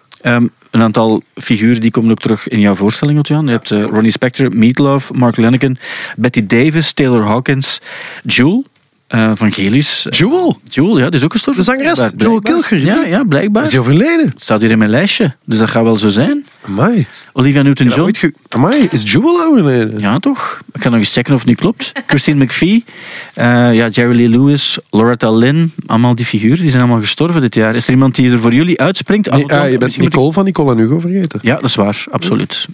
Een aantal figuren die komen ook terug in jouw voorstelling, Otto-Jan. Je hebt Ronnie Spector, Meat Loaf, Mark Lanegan, Betty Davis, Taylor Hawkins, Jewel van Gelis. Jewel, ja, die is ook gestorven. De zangeres, Jewel Kilger. Ja, blijkbaar. Is die overleden? Staat hier in mijn lijstje, dus dat gaat wel zo zijn. Amai. Olivia Newton-John. Amai, is Jewel overleden? Ja, toch? Ik ga nog eens checken of het nu klopt. Christine McVie, Jerry Lee Lewis, Loretta Lynn. Allemaal die figuren, die zijn allemaal gestorven dit jaar. Is er iemand die er voor jullie uitspringt? Nee, je bent Nicole van Nicole en Hugo vergeten. Ja, dat is waar, absoluut.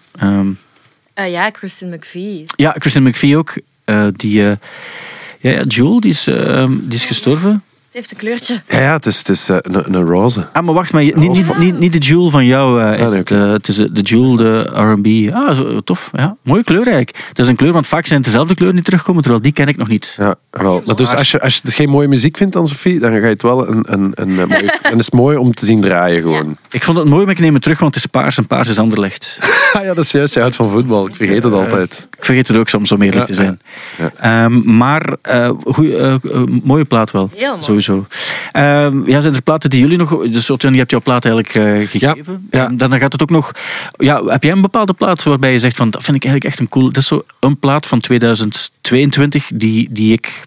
Christine McVie. Ja, Christine McVie ook. Die... Jewel, die is gestorven. Het heeft een kleurtje. Ja, het is een roze. Ah, maar wacht, maar niet de Jewel van jou. Het is de Jewel, de R&B. Ah, tof. Ja. Mooie kleur eigenlijk. Het is een kleur, want vaak zijn het dezelfde kleuren die terugkomen, terwijl die ken ik nog niet. Ja, wel. Maar dus als je geen mooie muziek vindt, Anne-Sophie, dan ga je het wel een mooie... En het is mooi om te zien draaien gewoon. Ja. Ik vond het mooi, maar ik neem het terug, want het is paars en paars is Anderlecht. Ja, dat is juist. Je houdt van voetbal. Ik vergeet het altijd. Ik vergeet het ook soms, om eerlijk te zijn. Ja. Maar mooie plaat wel. Heel mooi. Sowieso. Zijn er platen die jullie nog... Dus Otto, je hebt jouw plaat eigenlijk gegeven. Ja. Dan gaat het ook nog... Ja, heb jij een bepaalde plaat waarbij je zegt van... Dat vind ik eigenlijk echt een cool... Dat is zo een plaat van 2022 die ik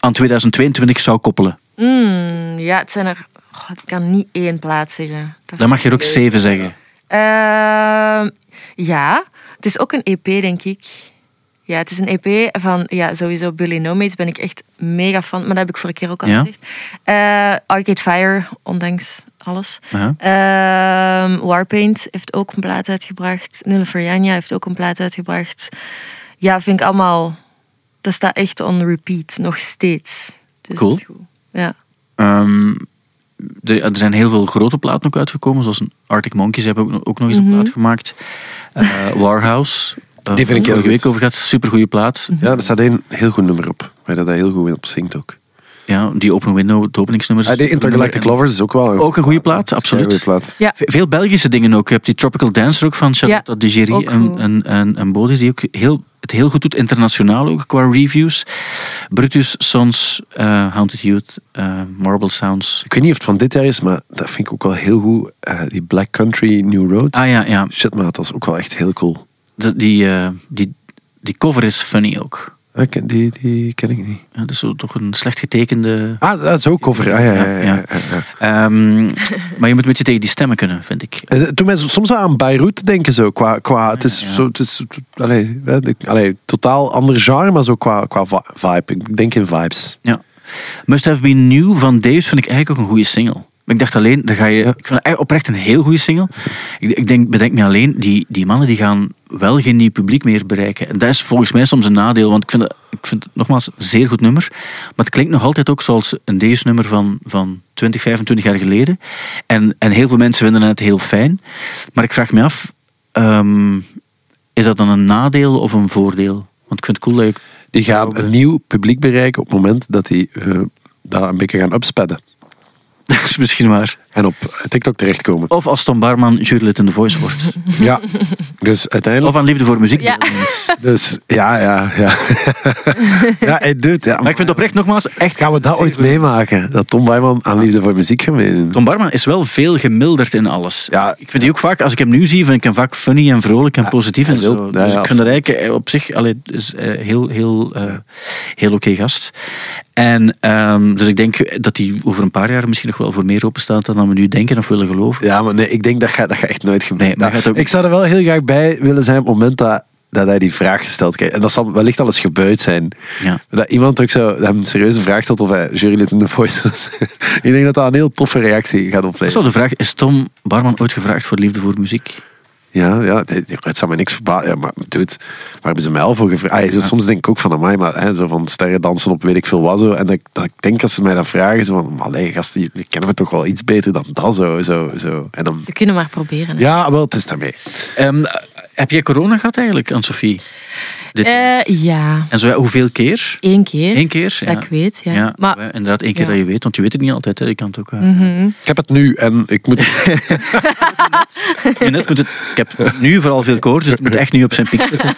aan 2022 zou koppelen. Het zijn er... Oh, ik kan niet één plaat zeggen. Dan mag je er ook 7 zeggen. Het is ook een EP, denk ik. Ja, het is een EP van... Ja, sowieso Billy No Mates ben ik echt mega fan. Maar dat heb ik vorige keer ook al gezegd. Arcade Fire, ondanks alles. Warpaint heeft ook een plaat uitgebracht. Nile Ferjania heeft ook een plaat uitgebracht. Ja, vind ik allemaal... Dat staat echt on repeat, nog steeds. Dus cool. Dat is goed. Ja. Er zijn heel veel grote platen ook uitgekomen. Zoals Arctic Monkeys hebben ook nog eens een plaat gemaakt. Warhouse... Die vind ik heel goed. Week over gaat, super goede plaat. Ja, er staat één heel goed nummer op. Waar dat heel goed op zingt ook. Ja, die Open Window, het openingsnummers. Die Intergalactic Lovers is ook wel een goede plaat. Absoluut. Plaat. Ja. Veel Belgische dingen ook. Je hebt die Tropical Dancer ook van Charlotte Digéry en Bodis. Die ook heel goed doet, internationaal ook, qua reviews. Brutus, Sons, Haunted Youth, Marble Sounds. Ik weet niet of het van dit jaar is, maar dat vind ik ook wel heel goed. Die Black Country New Road. Ah ja. Shit, maar dat is ook wel echt heel cool. Die cover is funny ook. Die ken ik niet. Ja, dat is toch een slecht getekende... Ah, dat is ook cover. Ah, ja. Maar je moet een beetje tegen die stemmen kunnen, vind ik. Toen mensen soms wel aan Beirut denken, zo. Het is totaal ander genre, maar zo qua vibe. Ik denk in vibes. Ja. Must Have Been New van Deus vind ik eigenlijk ook een goede single. Ik dacht alleen, ik vond het oprecht een heel goede single. Ik bedenk me alleen, die mannen die gaan wel geen nieuw publiek meer bereiken. En dat is volgens mij soms een nadeel, want ik vind het nogmaals een zeer goed nummer. Maar het klinkt nog altijd ook zoals een Deus-nummer van 20, 25 jaar geleden. En heel veel mensen vinden het heel fijn. Maar ik vraag me af, is dat dan een nadeel of een voordeel? Want ik vind het cool dat je... Die gaan een nieuw publiek bereiken op het moment dat die dat een beetje gaan upspedden. Dat is misschien waar. En op TikTok terechtkomen. Of als Tom Baarman jurylid in The Voice wordt. Ja, dus uiteindelijk... Of aan Liefde voor Muziek. Ja. Dus ja. Ja, hij doet. Ja. Maar ik vind oprecht nogmaals echt... Gaan we dat ooit meemaken? Dat Tom Baarman aan Liefde voor Muziek gaat meedoen? Tom Baarman is wel veel gemilderd in alles. Ja. Ik vind die ook vaak, als ik hem nu zie, vind ik hem vaak funny en vrolijk en positief en zo. Ja, dus ik vind dat eigenlijk op zich... is heel oké gast. En dus ik denk dat hij over een paar jaar misschien nog wel voor meer openstaat dan we nu denken of willen geloven. Ja, maar nee, ik denk dat gaat echt nooit gebeuren. Nee, ook... Ik zou er wel heel graag bij willen zijn op het moment dat hij die vraag gesteld krijgt. En dat zal wellicht al eens gebeurd zijn. Ja. Dat iemand ook zo hem een serieuze vraag stelt of hij jurylid in The Voice was. Ik denk dat dat een heel toffe reactie gaat opleveren. Zo, de vraag, is Tom Baarman ooit gevraagd voor Liefde voor Muziek? Ja, het zou mij niks verbazen. Ja, maar dude, waar hebben ze mij al voor gevraagd? Soms denk ik ook van amai, maar zo van sterren dansen op weet ik veel wat. Zo. En dat ik denk als ze mij dat vragen, zo van, allee gasten, jullie kennen me toch wel iets beter dan dat. Zo. En dan... Ze kunnen maar proberen. Hè? Ja, wel, het is daarmee. Heb jij corona gehad eigenlijk, Anne-Sophie? Ja. En zo, hoeveel keer? 1 keer. 1 keer, ja. Dat ik weet, ja. Maar, inderdaad, 1 keer dat je weet, want je weet het niet altijd. Hè. Je kan het ook, Ik heb het nu en ik moet... Ik heb nu vooral veel koorts, dus het moet echt nu op zijn piek zitten.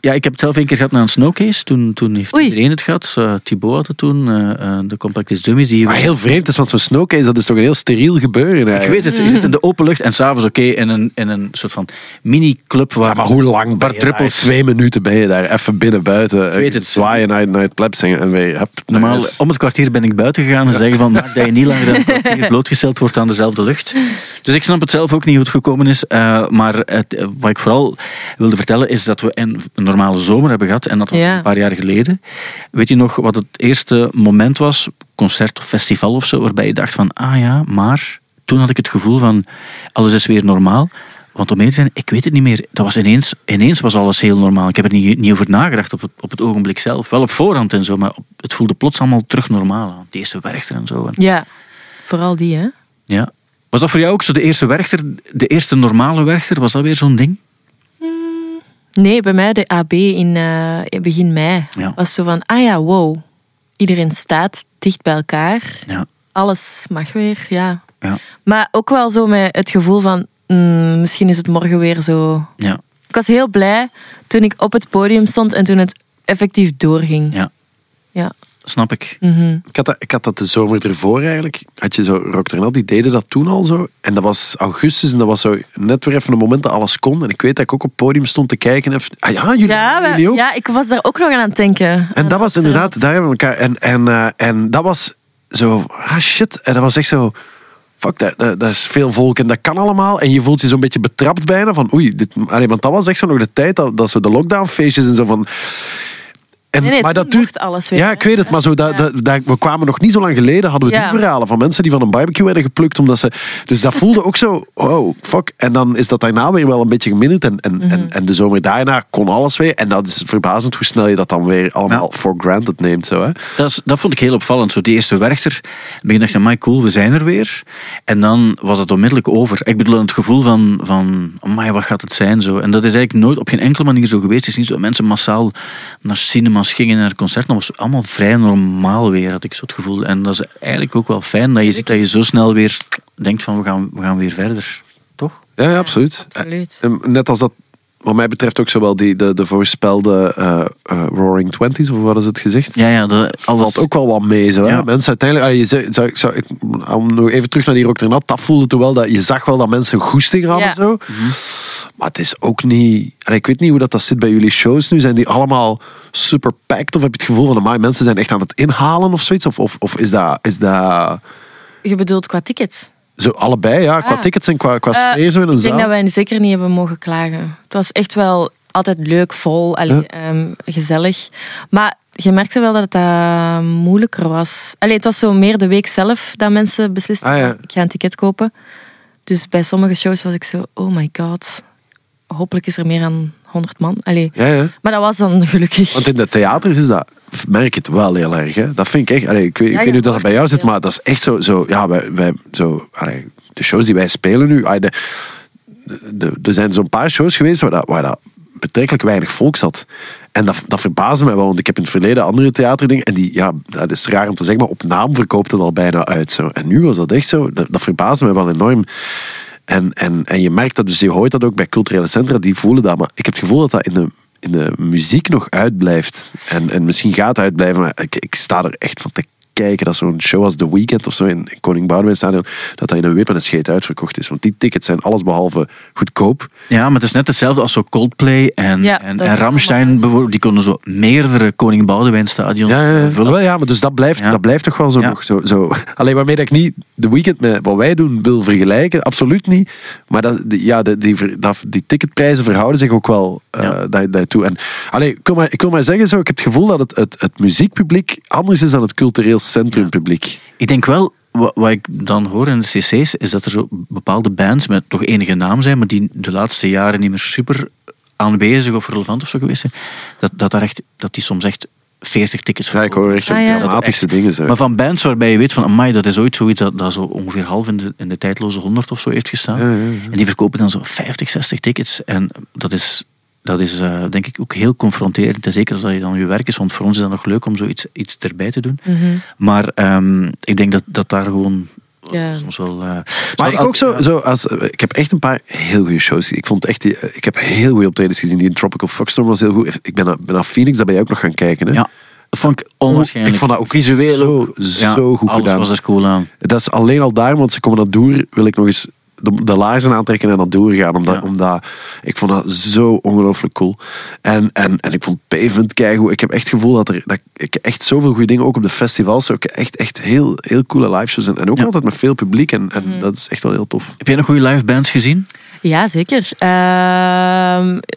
Ik heb het zelf 1 keer gehad na een snowcase. Toen heeft iedereen het gehad. Thibaut had het toen, de Compactless Dummies. Maar heel vreemd is, want zo'n snowcase, dat is toch een heel steriel gebeuren eigenlijk. Ik weet het, je zit in de open lucht en s'avonds in een soort van mini-club. Waar maar hoe lang ben je druppels? 2 minuten ben je daar, even binnen, buiten. Ik weet het. Zwaaien naar het pleb zingen en weer... Normaal, om het kwartier ben ik buiten gegaan en zeggen van, dat je niet langer dan een kwartier blootgesteld wordt aan dezelfde lucht. Dus ik snap het zelf ook niet hoe het gekomen is. Wat ik vooral wilde vertellen is dat we een normale zomer hebben gehad. En dat was een paar jaar geleden. Weet je nog wat het eerste moment was? Concert of festival of zo. Waarbij je dacht van, maar... Toen had ik het gevoel van, alles is weer normaal. Want om eerlijk te zijn, ik weet het niet meer. Dat was ineens was alles heel normaal. Ik heb er niet over nagedacht op het ogenblik zelf. Wel op voorhand en zo, maar het voelde plots allemaal terug normaal aan. De eerste Werchter en zo. Ja, vooral die, hè? Ja. Was dat voor jou ook zo de eerste Werchter, de eerste normale Werchter? Was dat weer zo'n ding? Nee, bij mij de AB in begin mei. Ja. Was zo van, wow. Iedereen staat dicht bij elkaar. Ja. Alles mag weer, ja. Ja. Maar ook wel zo met het gevoel van... misschien is het morgen weer zo. Ja. Ik was heel blij toen ik op het podium stond en toen het effectief doorging. Ja. Ja. Snap ik. Mm-hmm. Ik had dat de zomer ervoor eigenlijk. Had je zo Rock die deden dat toen al zo. En dat was augustus en dat was zo net weer even een moment dat alles kon. En ik weet dat ik ook op het podium stond te kijken. Even, jullie ook? Ja, ik was daar ook nog aan het denken. En dat was inderdaad, daar hebben we elkaar... En dat was zo... Ah shit. En dat was echt zo... Fuck, dat is veel volk en dat kan allemaal. En je voelt je zo'n beetje betrapt bijna van oei, dit, want dat was echt zo nog de tijd dat zo de lockdownfeestjes en zo van... En, nee, maar dat duurt alles weer. Ja, ik weet het, maar zo, we kwamen nog niet zo lang geleden, hadden we die verhalen van mensen die van een barbecue werden geplukt, omdat ze... Dus dat voelde ook zo, oh, fuck. En dan is dat daarna weer wel een beetje geminderd en de zomer daarna kon alles weer. En dat is verbazend hoe snel je dat dan weer allemaal for granted neemt. Zo, hè? Dat vond ik heel opvallend. Zo, die eerste Werchter, ik dacht, amai, cool, we zijn er weer. En dan was het onmiddellijk over. Ik bedoel, het gevoel van amai, wat gaat het zijn? Zo. En dat is eigenlijk nooit op geen enkele manier zo geweest. Het is niet zo dat mensen massaal naar cinema gingen naar concerten, dat was allemaal vrij normaal weer, had ik zo het gevoel. En dat is eigenlijk ook wel fijn, dat je ziet dat je zo snel weer denkt van we gaan weer verder. Toch? Ja, absoluut. Ja, absoluut. Net als dat, wat mij betreft ook zowel de voorspelde Roaring Twenties, of wat is het gezegd? Ja, dat valt ook wel wat mee. Zo, ja. Mensen uiteindelijk, om nog even terug naar die Rock, dat voelde toch wel, dat je zag wel dat mensen goesting hadden. Ja. Zo. Mm-hmm. Maar het is ook niet... Ik weet niet hoe dat zit bij jullie shows nu. Zijn die allemaal super packed? Of heb je het gevoel van, amai, mensen zijn echt aan het inhalen of zoiets? Of is dat... Je bedoelt qua tickets? Zo allebei, ja. Qua tickets en qua sfeer zo in een zaal. Ik denk dat wij zeker niet hebben mogen klagen. Het was echt wel altijd leuk, vol, gezellig. Maar je merkte wel dat het moeilijker was. Het was zo meer de week zelf dat mensen beslisten. Ik ga een ticket kopen. Dus bij sommige shows was ik zo, oh my god... Hopelijk is er meer dan 100 man. Ja. Maar dat was dan gelukkig. Want in de theaters is dat, merk je het wel heel erg. Hè? Dat vind ik echt... ik weet niet of dat bij jou zit, maar dat is echt zo ja, wij, de shows die wij spelen nu... Er zijn zo'n paar shows geweest waar dat betrekkelijk weinig volk zat. En dat verbaasde mij wel, want ik heb in het verleden andere theaterdingen... En die, ja, dat is raar om te zeggen, maar op naam verkoopt het al bijna uit. Zo. En nu was dat echt zo. Dat verbaasde mij wel enorm... En je merkt dat, dus je hoort dat ook bij culturele centra, die voelen dat. Maar ik heb het gevoel dat dat in de muziek nog uitblijft. En misschien gaat uitblijven, maar ik sta er echt van te kijken dat zo'n show als The Weeknd of zo in Koning Boudewijnstadion, dat in een wip en een scheet uitverkocht is. Want die tickets zijn allesbehalve goedkoop. Ja, maar het is net hetzelfde als zo Coldplay en Rammstein bijvoorbeeld. Die konden zo meerdere Koning Boudewijnstadions vullen. Wel, ja, maar dus dat blijft toch wel zo nog. Zo. Alleen waarmee dat ik niet The Weeknd met wat wij doen wil vergelijken, absoluut niet. Maar die ticketprijzen verhouden zich ook wel daartoe. Ik wil maar zeggen, zo, ik heb het gevoel dat het muziekpubliek anders is dan het cultureel centrumpubliek. Ja. Ik denk wel, wat ik dan hoor in de cc's, is dat er zo bepaalde bands met toch enige naam zijn, maar die de laatste jaren niet meer super aanwezig of relevant of zo geweest zijn, dat die soms echt 40 tickets verkopen. Ja, ik hoor echt dramatische dingen. Zeg. Maar van bands waarbij je weet van, amai, dat is ooit zoiets dat zo ongeveer half in de tijdloze 100 of zo heeft gestaan. En die verkopen dan zo 50, 60 tickets. En dat is denk ik ook heel confronterend. En zeker dat je dan je werk is, want voor ons is dat nog leuk om zoiets erbij te doen. Mm-hmm. Maar ik denk dat daar gewoon... Ja. Soms wel, maar ik ook ik heb echt een paar heel goede shows. Ik heb heel goede optredens gezien. Die in Tropical Fuckstorm was heel goed. Ik ben naar Phoenix, daar ben je ook nog gaan kijken. Hè? Ja, dat vond ik onwaarschijnlijk. Ik vond dat ook visueel zo goed alles gedaan. Alles was er cool aan. Dat is alleen al daar, want ze komen dat door, wil ik nog eens de laarzen aantrekken en dat doorgaan. Omdat ik vond dat zo ongelooflijk cool. En ik vond Pavement keigoed. Ik heb echt het gevoel dat ik echt zoveel goede dingen, ook op de festivals, ook echt heel, heel coole live shows. En ook altijd met veel publiek. En dat is echt wel heel tof. Heb jij nog goede live bands gezien? Ja, zeker.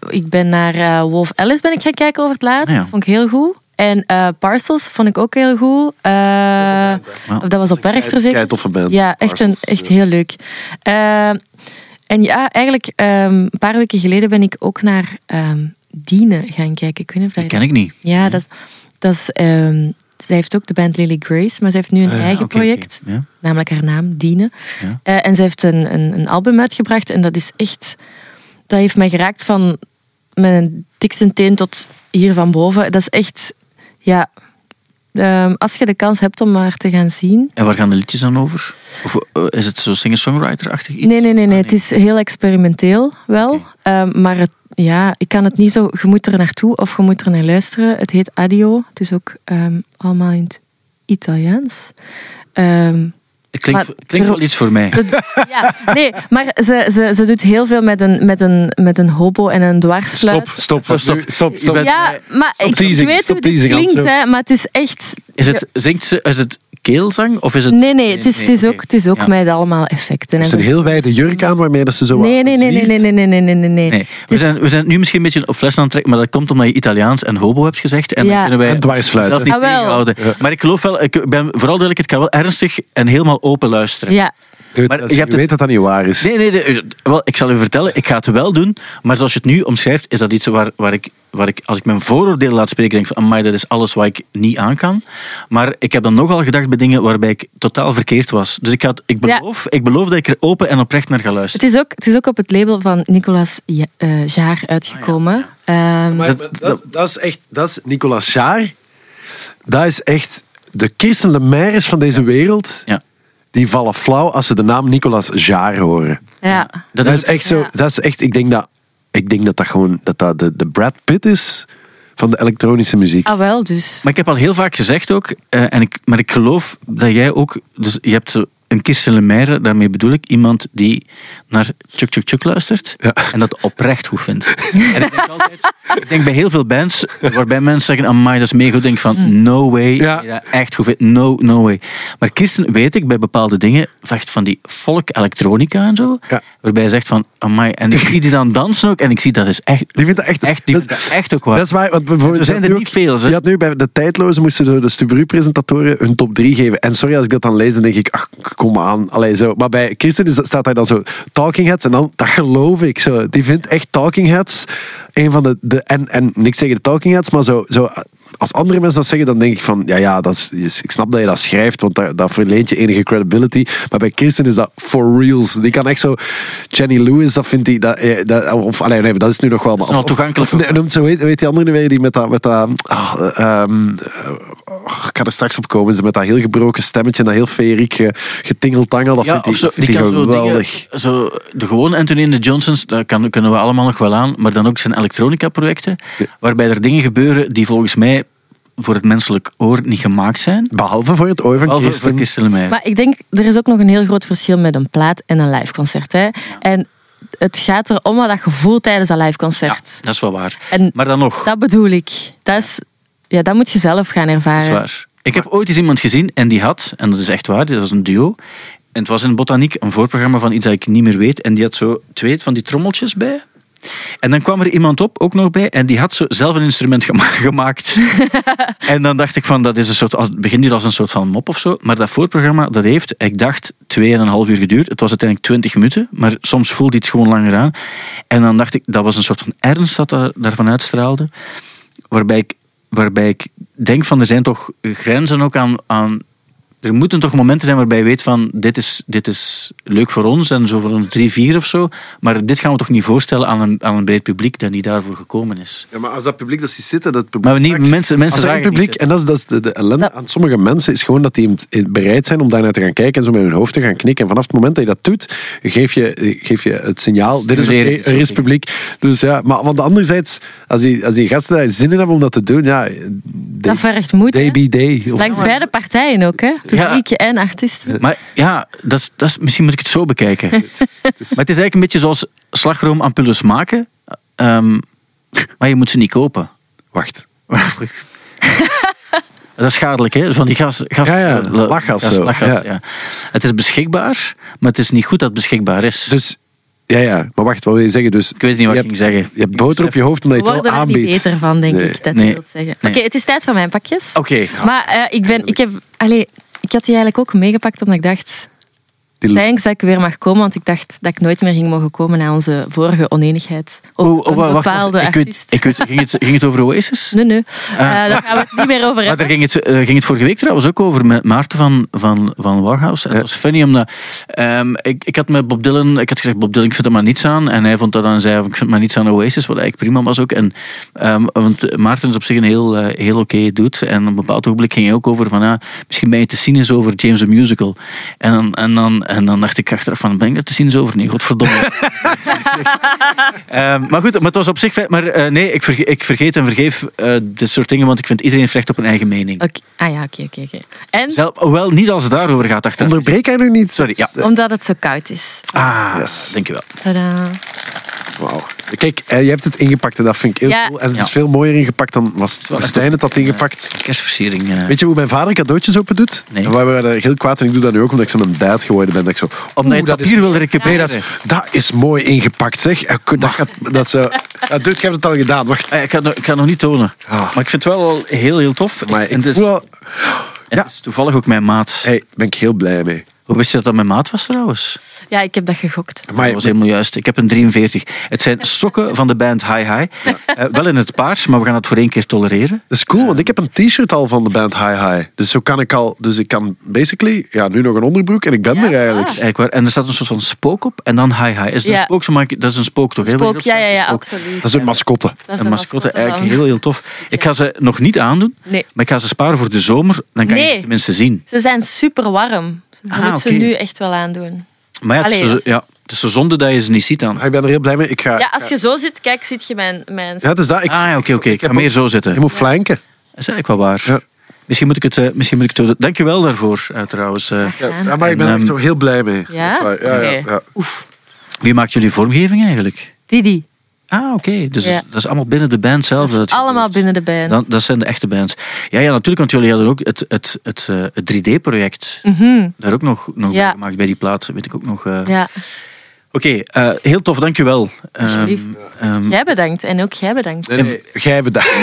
Ik ben naar Wolf Alice gaan kijken over het laatst. Ja. Dat vond ik heel goed. En Parcels vond ik ook heel goed. Dat was op Werchter zeker. Kei toffe band. Ja, echt heel leuk. En ja, eigenlijk een paar weken geleden ben ik ook naar Dine gaan kijken. Ik weet niet of dat ken ik niet. Ja, dat is zij heeft ook de band Lily Grace, maar zij heeft nu een eigen project. Okay. Ja. Namelijk haar naam, Dine. Ja. En zij heeft een album uitgebracht. En dat is echt... Dat heeft mij geraakt van mijn dikste teen tot hier van boven. Dat is echt... Ja... als je de kans hebt om maar te gaan zien. En waar gaan de liedjes dan over? Of is het zo singer-songwriter-achtig iets? Nee. Het is heel experimenteel wel. Okay. Maar het, ja, ik kan het niet zo... Je moet er naartoe of je moet er naar luisteren. Het heet Adio. Het is ook allemaal in het Italiaans. Klinkt wel iets voor mij. Ze doet heel veel met een hobo en een dwarsfluit. Stop. Ja, maar stop teasing, ik weet hoe het klinkt, hè, maar het is echt... Is het keelzang? Of is het... Nee, het is ook met allemaal effecten. Is het een heel wijde jurk aan waarmee dat ze zo... Nee. We zijn nu misschien een beetje op fles aan het trekken, maar dat komt omdat je Italiaans en hobo hebt gezegd. En dan kunnen wij zelf niet tegenhouden. Ja. Maar ik geloof wel, ik ben vooral duidelijk, het kan wel ernstig en helemaal open luisteren. Ja. Dude, maar je weet dat dat niet waar is. Wel, ik zal u vertellen, ik ga het wel doen, maar zoals je het nu omschrijft, is dat iets waar ik, als ik mijn vooroordelen laat spreken, denk van, amai, dat is alles wat ik niet aan kan. Maar ik heb dan nogal gedacht bij dingen waarbij ik totaal verkeerd was. Dus ik beloof dat ik er open en oprecht naar ga luisteren. Het is ook op het label van Nicolas Jaar uitgekomen. Ja. Maar dat is Nicolas Jaar. Dat is echt de Kirsten Lemaires van deze wereld. Ja. Die vallen flauw als ze de naam Nicolas Jaar horen. Ja. Dat is echt zo. Ik denk dat dat gewoon de Brad Pitt is van de elektronische muziek. Ah, wel, dus. Maar ik heb al heel vaak gezegd ook, maar ik geloof dat jij ook... Dus je hebt zo een Kirsten Lemaire, daarmee bedoel ik iemand die naar Chuk Chuk Chuk luistert en dat oprecht goed vindt. En ik denk bij heel veel bands, waarbij mensen zeggen, amai, dat is mega goed, denk ik van, no way, dat echt goed vindt, no way. Maar Kirsten, weet ik, bij bepaalde dingen, van die folk-elektronica en zo, waarbij je zegt van, amai, en ik zie die dan dansen ook, en ik zie, dat is echt... Die vindt dat echt ook waar. Dat is waar, want bijvoorbeeld... Er zijn er niet veel, hè. Je had nu bij de tijdlozen, moesten de Stubru-presentatoren hun top 3 geven. En sorry, als ik dat dan lees, dan denk ik, ach, kom aan. Allee, zo. Maar bij Kirsten staat daar dan zo Talking Heads en dan, dat geloof ik zo. Die vindt echt Talking Heads een van en niks tegen de Talking Heads, maar zo als andere mensen dat zeggen, dan denk ik van, ja, ik snap dat je dat schrijft, want dat verleent je enige credibility. Maar bij Kirsten is dat for reals. Die kan echt zo, Jenny Lewis, dat vindt hij, dat is nu nog wel, maar... Dat is toegankelijk. Weet die andere weer, die ik kan er straks op komen, met dat heel gebroken stemmetje, dat heel feeriek getingeltangel, dat vindt hij geweldig. Dingen, zo, de gewone Anthony and the Johnsons, dat kunnen we allemaal nog wel aan, maar dan ook zijn elektronica-projecten, waarbij er dingen gebeuren die volgens mij voor het menselijk oor niet gemaakt zijn. Behalve voor het oor van Kirsten. Maar ik denk, er is ook nog een heel groot verschil met een plaat en een liveconcert. Hè? Ja. En het gaat erom wat dat gevoel tijdens een liveconcert. Ja, dat is wel waar. En maar dan nog... Dat bedoel ik. Dat moet je zelf gaan ervaren. Dat is waar. Ik heb ooit eens iemand gezien en die had, en dat is echt waar, dat was een duo... En het was in Botaniek een voorprogramma van iets dat ik niet meer weet. En die had zo 2 van die trommeltjes bij. En dan kwam er iemand op, ook nog bij. En die had zo zelf een instrument gemaakt. En dan dacht ik van, dat is een soort... Het begint niet als een soort van mop of zo. Maar dat voorprogramma, dat heeft, ik dacht, 2,5 uur geduurd. Het was uiteindelijk 20 minuten. Maar soms voelde iets gewoon langer aan. En dan dacht ik, dat was een soort van ernst dat daarvan uitstraalde. Waarbij ik denk van, er zijn toch grenzen ook aan er moeten toch momenten zijn waarbij je weet van dit is leuk voor ons en zo voor een 3-4 of zo, maar dit gaan we toch niet voorstellen aan een breed publiek dat niet daarvoor gekomen is. Ja, maar als dat publiek dat ziet zitten, dat publiek... Maar mensen als het publiek, en dat is de ellende aan sommige mensen, is gewoon dat die bereid zijn om daarnaar te gaan kijken en zo met hun hoofd te gaan knikken. En vanaf het moment dat je dat doet, geef je het signaal, dit is er is publiek. Dus ja, maar want anderzijds, als die gasten daar zin in hebben om dat te doen, ja... Dat vergt moed, hè? Day. Langs beide partijen ook, hè? Publiek en artiest. Maar ja, dat is, misschien moet ik het zo bekijken. Maar het is eigenlijk een beetje zoals slagroomampulles maken. Maar je moet ze niet kopen. Wacht. Dat is schadelijk, hè? Van die gas lachgas. Het is beschikbaar, maar het is niet goed dat het beschikbaar is. Dus... Ja, maar wacht, wat wil je zeggen? Dus ik weet niet wat ik ging zeggen. Je hebt boter op je hoofd omdat je het wel aanbiedt. Ik word er niet beter van, denk ik. Dat wil zeggen. Nee. Oké, het is tijd voor mijn pakjes. Oké. Maar ik had die eigenlijk ook meegepakt omdat ik dacht... Thanks dat ik weer mag komen, want ik dacht dat ik nooit meer ging mogen komen na onze vorige oneenigheid. Wacht. Ging het over Oasis? Nee. Daar gaan we het niet meer over hebben. Maar daar ging het vorige week trouwens ook over met Maarten van Warhouse. Het was funny, omdat ik had met Bob Dylan... Ik had gezegd, Bob Dylan, ik vind er maar niets aan. En hij vond dat dan, zei, ik vind maar niets aan Oasis, wat eigenlijk prima was ook. En, want Maarten is op zich een heel oké dude. En op een bepaald ogenblik ging hij ook over van... misschien ben je te cynisch over James the Musical. En dan dacht ik achteraf van, ben ik dat te zien zo over? Nee, godverdomme. Maar goed, maar het was op zich... ik vergeet en vergeef dit soort dingen, want ik vind iedereen recht op een eigen mening. Okay. Ah ja, oké. En? Hoewel, niet als het daarover gaat achteraf. Onderbreek jij nu niet? Sorry, ja. Omdat het zo koud is. Ah, yes. Dankjewel. Tadaa. Wauw. Kijk, je hebt het ingepakt en dat vind ik heel cool. En het is veel mooier ingepakt dan was Stijn het had ingepakt. Kerstversiering. Weet je hoe mijn vader cadeautjes open doet? Nee. En waar we heel kwaad en ik doe dat nu ook omdat ik zo met mijn dad geworden ben. Dat ik zo, omdat je het papier wil recupereren. Dat is mooi ingepakt, zeg. Dude, je hebt het al gedaan. Wacht. Ik ga het nog niet tonen. Ah. Maar ik vind het wel heel tof. Maar het is toevallig ook mijn maat. Hey, daar ben ik heel blij mee. Hoe wist je dat mijn maat was trouwens? Ja, ik heb dat gegokt. Maar dat was helemaal juist. Ik heb een 43. Het zijn sokken van de band Hi Hi. Ja. Wel in het paars, maar we gaan het voor één keer tolereren. Dat is cool, want ik heb een t-shirt al van de band Hi Hi. Dus zo kan ik al... Dus ik kan basically... Ja, nu nog een onderbroek en ik ben er eigenlijk. Ja. En er staat een soort van spook op en dan Hi Hi. Is het een spook? Zo maak ik, dat is een spook toch? Spook, ja, absoluut. Dat is een mascotte. Dat is een mascotte, eigenlijk heel tof. Ik ga ze nog niet aandoen, maar ik ga ze sparen voor de zomer. Dan kan je het tenminste zien. Ze zijn super warm. Ze nu echt wel aandoen. Maar ja, het is de zonde dat je ze niet ziet dan. Ik ben er heel blij mee. Als je zo zit, kijk, zie je mijn... Ja, het is dat. Ik ga meer zo zitten. Je moet flanken. Dat is eigenlijk wel waar. Ja. Misschien moet ik het... Dankjewel daarvoor, trouwens. Ja, maar ik ben er echt heel blij mee. Ja? Ja. Oef. Wie maakt jullie vormgeving eigenlijk? Didi. Ah, oké. Dus dat is allemaal binnen de band zelf. Dat is allemaal binnen de band. Dat zijn de echte bands. Ja, natuurlijk, want jullie hadden ook het 3D-project. Mm-hmm. Daar ook nog bij gemaakt, bij die plaat, weet ik ook nog. Ja. Oké, heel tof, dankjewel. Alsjeblieft. Jij bedankt en ook jij bedankt. Nee, jij bedankt.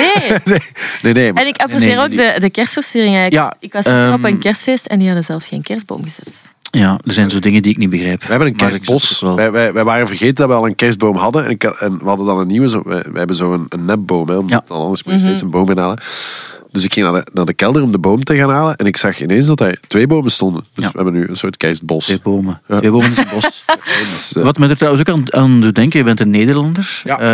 Nee. En ik apprecieer ook de kerstversiering eigenlijk. Ja, ik was op een kerstfeest en die hadden zelfs geen kerstboom gezet. Ja, er zijn zo dingen die ik niet begrijp. We hebben een kerstbos. Wij waren vergeten dat we al een kerstboom hadden. En we hadden dan een nieuwe. We hebben zo een nepboom. Hè, omdat anders moet je steeds een boom inhalen. Dus ik ging naar de kelder om de boom te gaan halen. En ik zag ineens dat er 2 bomen stonden. Dus we hebben nu een soort kerstbos. 2 bomen. Ja. 2 bomen is een bos. Wat me er trouwens ook aan doet denken. Je bent een Nederlander. Ja. We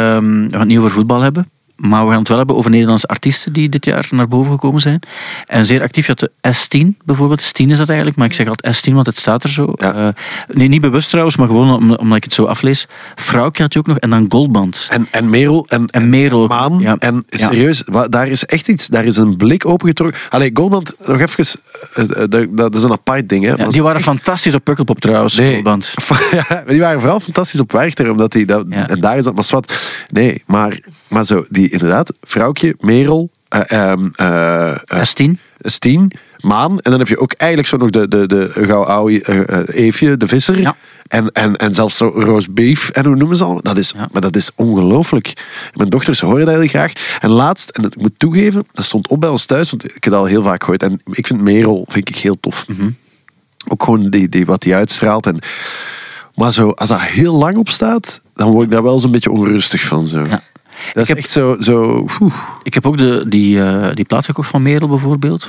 gaan het niet over voetbal hebben. Maar we gaan het wel hebben over Nederlandse artiesten die dit jaar naar boven gekomen zijn. En zeer actief, je had de S10 bijvoorbeeld. S10 is dat eigenlijk, maar ik zeg altijd S10, want het staat er zo. Ja. Nee, niet bewust trouwens, maar gewoon omdat ik het zo aflees. Vrouwtje had je ook nog, en dan Goldband. En Merel. En Merel. Maan. Ja. En serieus, daar is echt iets, daar is een blik opengetrokken. Allee, Goldband, nog even, dat is een apart ding. Hè? Ja, die waren echt fantastisch op Pukkelpop trouwens, nee. Goldband. Ja, die waren vooral fantastisch op Werchter, omdat en daar is dat maar zwart. Nee, maar zo, die inderdaad, Vrouwtje, Merel, Stien, Maan. En dan heb je ook eigenlijk zo nog de Gauw-Auwie, Eefje, de Visser. Ja. En zelfs zo Roast Beef. En hoe noemen ze allemaal? Maar dat is ongelooflijk. Mijn dochters horen dat heel graag. En laatst, en dat moet ik toegeven, dat stond op bij ons thuis, want ik heb dat al heel vaak gehoord. En ik vind Merel heel tof. Mm-hmm. Ook gewoon wat die uitstraalt. Maar zo, als dat heel lang op staat, dan word ik daar wel zo'n beetje onrustig van. Zo. Ja. Ik heb ook die plaat gekocht van Merel bijvoorbeeld.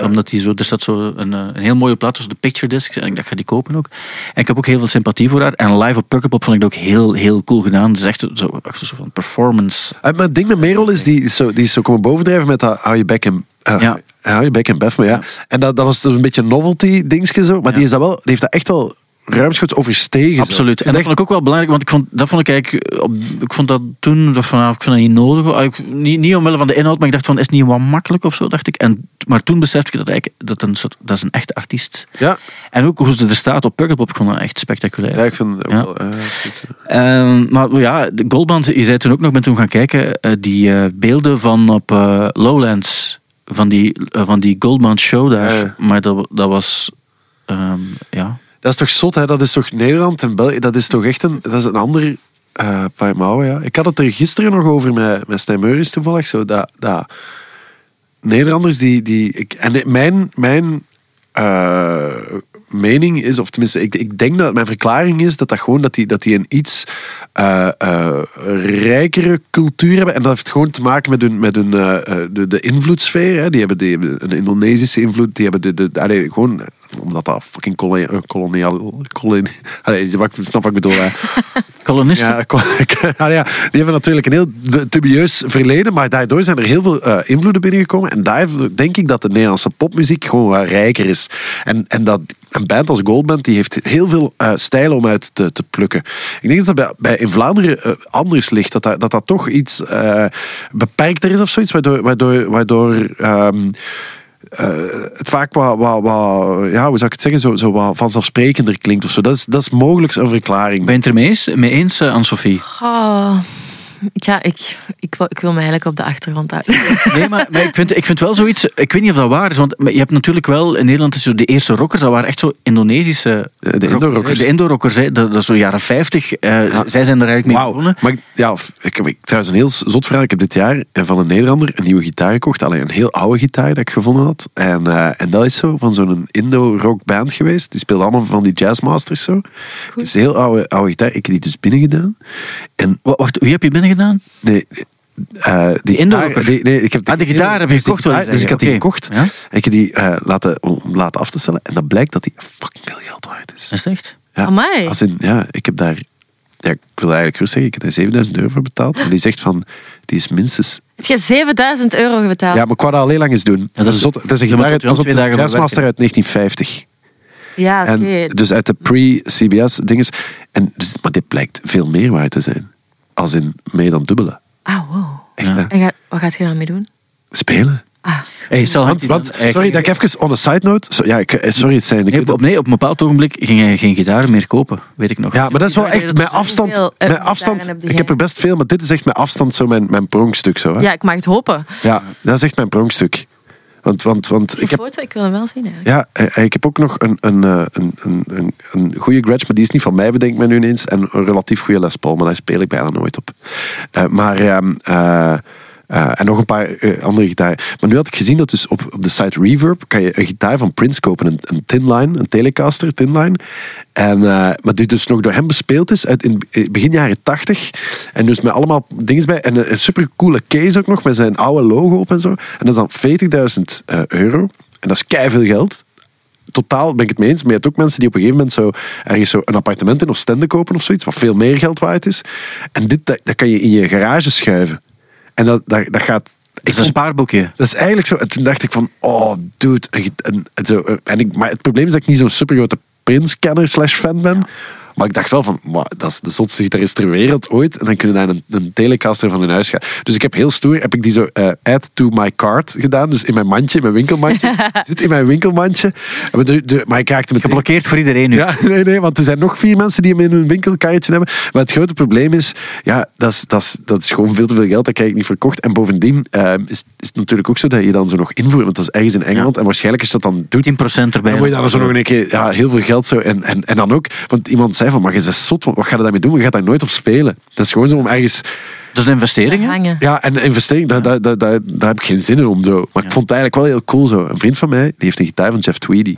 Omdat die zo... Er staat zo een heel mooie plaat tussen de picture discs. En ik dacht, ga die kopen ook. En ik heb ook heel veel sympathie voor haar. En live op Pukkelpop vond ik dat ook heel cool gedaan. Het is echt zo'n zo performance. Maar het ding met Merel is, die is zo komen bovendrijven met dat hou je bek en... Hou je bek en bef, maar ja. En dat was dus een beetje een novelty dingetje zo. Maar die is dat wel, die heeft dat echt wel... ruimschoots overstegen. Absoluut. En dat vond ik ook wel belangrijk, want ik vond dat niet nodig. Niet omwille van de inhoud, maar ik dacht van, is het niet wat makkelijk of zo, dacht ik. Maar toen besefte ik dat is een echte artiest. Ja. En ook hoe ze er staat op Pukkelpop, ik vond dat echt spectaculair. Ja, ik vind het ook wel... de Goldband, je zei toen ook nog, ben toen gaan kijken, die beelden van op Lowlands, van die Goldband show daar. Ja. Maar dat was... Dat is toch zot, hè? Dat is toch Nederland en België? Dat is toch echt een ander paar mouwen, ja. Ik had het er gisteren nog over met Stijn Meuris toevallig. Zo, dat Nederlanders die... mijn mening is, of tenminste, ik denk dat mijn verklaring is dat gewoon dat die een iets rijkere cultuur hebben. En dat heeft gewoon te maken met hun invloedssfeer. Hè. Die hebben een Indonesische invloed, die hebben gewoon omdat dat fucking koloniaal... Snap wat ik bedoel. Kolonisten. Ja, die hebben natuurlijk een heel dubieus verleden, maar daardoor zijn er heel veel invloeden binnengekomen. En daar denk ik dat de Nederlandse popmuziek gewoon wat rijker is. En dat een band als Goldband, die heeft heel veel stijlen om uit te plukken. Ik denk dat dat bij in Vlaanderen anders ligt. Dat toch iets beperkter is of zoiets, waardoor het vaak hoe zou ik het zeggen, zo wat vanzelfsprekender klinkt of zo. Dat is mogelijk een verklaring. Ben je het er mee eens, Anne-Sophie? Oh, ja, ik wil me eigenlijk op de achtergrond houden. Nee, maar ik vind wel zoiets... Ik weet niet of dat waar is, want je hebt natuurlijk wel... In Nederland is zo de eerste rockers, dat waren echt zo Indonesische... De Indo-rockers, dat is zo jaren 50. Ja. Zij zijn er eigenlijk mee begonnen. Maar ik heb trouwens een heel zot verhaal. Ik heb dit jaar van een Nederlander een nieuwe gitaar gekocht. Alleen een heel oude gitaar dat ik gevonden had. En dat is zo van zo'n Indo-rockband geweest. Die speelde allemaal van die jazzmasters zo. Het is een heel oude gitaar. Ik heb die dus binnengedaan. En... Wacht, wie heb je binnengedaan? Nee... De gitaar heb je gekocht. Dus ik had die gekocht. Ja? En ik heb die laten af te stellen. En dan blijkt dat die fucking veel geld waard is. Is het echt? Ja. Amai. Als in, ja, ik heb daar... Ja, ik wil eigenlijk gerust zeggen, ik heb daar 7000 euro voor betaald. En die zegt van, die is minstens... Heb je 7000 euro betaald? Ja, maar ik wou dat alleen lang eens doen. Ja, dat is een gitaar uit de jazzmaster uit 1950. Ja, oké. Okay. Dus uit de pre-CBS-dinges. Dus, maar dit blijkt veel meer waard te zijn. Als in meer dan dubbele. Ah, wow. Echt, ja. En wat gaat je daarmee doen? Spelen. Ah. Hey, sorry, dat ik even on a side note... het zijn... op een bepaald ogenblik ging hij geen gitaar meer kopen. Weet ik nog. Ja, maar dat is wel echt mijn afstand. Ik heb er best veel, maar dit is echt mijn afstand, zo mijn pronkstuk. Zo, hè? Ja, ik mag het hopen. Ja, dat is echt mijn pronkstuk. Want ik heb foto, ik wil hem wel zien eigenlijk. Ja, ik heb ook nog een goede grudge, maar die is niet van mij, bedenk men nu ineens. En een relatief goede Les Paul, maar daar speel ik bijna nooit op. En nog een paar andere gitaren. Maar nu had ik gezien dat dus op de site Reverb kan je een gitaar van Prince kopen, een Tinline, een Telecaster Tinline. Maar die dus nog door hem bespeeld is in begin jaren 80. En dus met allemaal dingen bij. En een supercoole case ook nog, met zijn oude logo op en zo. En dat is dan 40.000 euro. En dat is keiveel geld. Totaal ben ik het mee eens, maar je hebt ook mensen die op een gegeven moment zo ergens zo een appartement in Oostende kopen of zoiets, wat veel meer geld waard is. En dit, dat kan je in je garage schuiven. En dat gaat... Dat is een spaarboekje. Dat is eigenlijk zo... En toen dacht ik van... Oh, dude. Maar het probleem is dat ik niet zo'n supergrote Prince-kenner /fan ben. Ja. Maar ik dacht wel van... Dat is de zotste gitarist ter wereld ooit. En dan kunnen daar een Telecaster van in huis gaan. Dus ik heb heel stoer... Heb ik die zo... add to my cart gedaan. Dus in mijn mandje. In mijn winkelmandje. Zit in mijn winkelmandje. Maar ik raakte meteen... Geblokkeerd voor iedereen nu. Ja, nee. Want er zijn nog 4 mensen die hem in hun winkelkaartje hebben. Maar het grote probleem is... Ja, dat is gewoon veel te veel geld. Dat krijg ik niet verkocht. En bovendien is het natuurlijk ook zo dat je dan zo nog invoert. Want dat is ergens in Engeland. Ja. En waarschijnlijk is dat dan... 10% erbij. Dan moet je dan zo nog een keer... Ja, heel veel geld zo. En dan ook... Want iemand zei van, maar je bent zot, wat ga je daarmee doen? Je gaat daar nooit op spelen. Dat is gewoon zo om ergens... Dat is een investering, hè? Ja, en een investering, daar heb ik geen zin in om. Zo. Maar ik vond het eigenlijk wel heel cool zo. Een vriend van mij, die heeft een gitaar van Jeff Tweedy.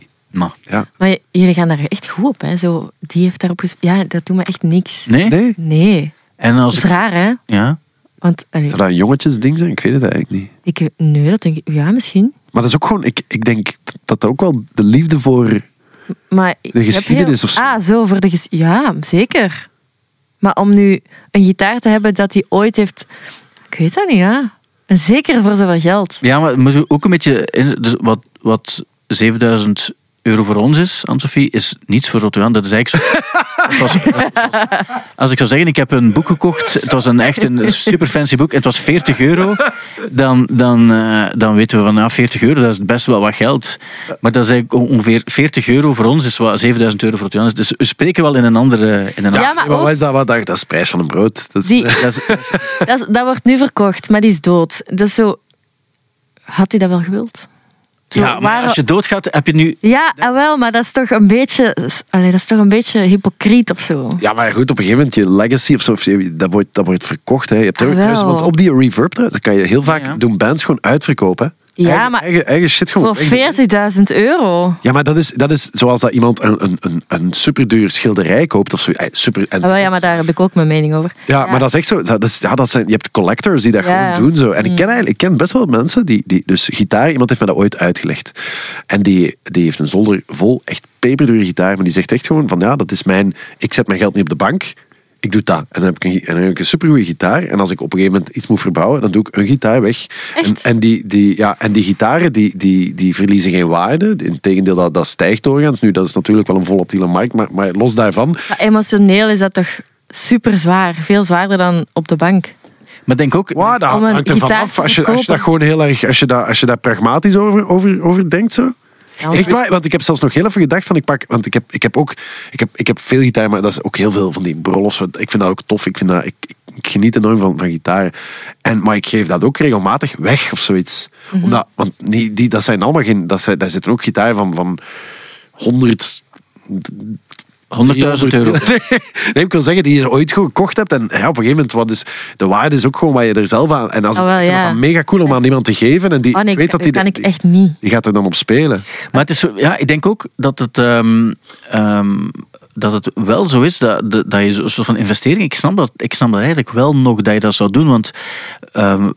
Ja. Maar jullie gaan daar echt goed op, hè? Zo, die heeft daarop gespeeld. Ja, dat doet me echt niks. Nee. En als dat is raar, hè? Ja. Want, zou dat een jongetjesding zijn? Ik weet het eigenlijk niet. Nee, dat denk ik... Ja, misschien. Maar dat is ook gewoon... Ik denk dat ook wel de liefde voor... Maar de geschiedenis of zo. Voor de geschiedenis. Ja, zeker. Maar om nu een gitaar te hebben dat hij ooit heeft... Ik weet dat niet, ja. En zeker voor zoveel geld. Ja, maar moet je ook een beetje... Dus wat 7000 euro voor ons is, Anne-Sophie, is niets voor Otto-Jan. Dat is eigenlijk zo... Als ik zou zeggen, ik heb een boek gekocht. Het was echt een super fancy boek. Het was 40 euro. Dan weten we van, 40 euro, dat is best wel wat geld. Maar dat is eigenlijk ongeveer 40 euro voor ons, is wat 7000 euro voor Otto-Jan. Dus we spreken wel in een andere... Maar wat is dat? Dat is de prijs van een brood. Dat wordt nu verkocht, maar die is dood. Dus zo... Had hij dat wel gewild? Ja, maar als je doodgaat, heb je nu... Ja, wel, maar dat is toch een beetje... dat is toch een beetje hypocriet of zo. Ja, maar goed, op een gegeven moment, je legacy of zo, dat wordt verkocht. Hè. Je hebt want op die Reverb, dat kan je heel vaak doen bands gewoon uitverkopen. Ja, maar eigen shit gewoon. Voor €40.000. Ja, maar dat is zoals dat iemand een superduur schilderij koopt. Of zo, maar daar heb ik ook mijn mening over. Ja, ja. Maar dat is echt zo. Dat zijn, je hebt collectors die dat gewoon doen. Zo. En ik ken best wel mensen die... Dus gitaar, iemand heeft me dat ooit uitgelegd. En die heeft een zolder vol echt peperdure gitaar. Maar die zegt echt gewoon van, ja, dat is mijn... Ik zet mijn geld niet op de bank... Ik doe dat. En dan heb ik een supergoeie gitaar. En als ik op een gegeven moment iets moet verbouwen, dan doe ik een gitaar weg. En die gitaren, die verliezen geen waarde. Integendeel, dat stijgt doorgaans. Nu, dat is natuurlijk wel een volatiele markt, maar los daarvan... Maar emotioneel is dat toch super zwaar. Veel zwaarder dan op de bank. Maar denk ook... Wow, dat hangt ervan af. Als je dat gewoon heel erg... Als je daar pragmatisch over denkt, zo... Echt waar, want ik heb zelfs nog heel even gedacht van ik heb veel gitaar, maar dat is ook heel veel van die brolls. Ik vind dat ook tof. Ik geniet enorm van gitaar. Maar ik geef dat ook regelmatig weg of zoiets. Mm-hmm. Dat zijn allemaal geen. Daar zitten ook gitaar van 100. 100.000 €. Nee, ik wil zeggen, die je ooit goed gekocht hebt. En ja, op een gegeven moment, wat is de waarde is ook gewoon wat je er zelf aan... En ik vind dat dan mega cool om aan iemand te geven. En die, oh nee, weet dat die, kan ik echt niet. Die gaat er dan op spelen. Maar het is zo, ja, ik denk ook dat het... dat het wel zo is, dat je zo'n soort van investering... Ik snap dat eigenlijk wel nog, dat je dat zou doen. Want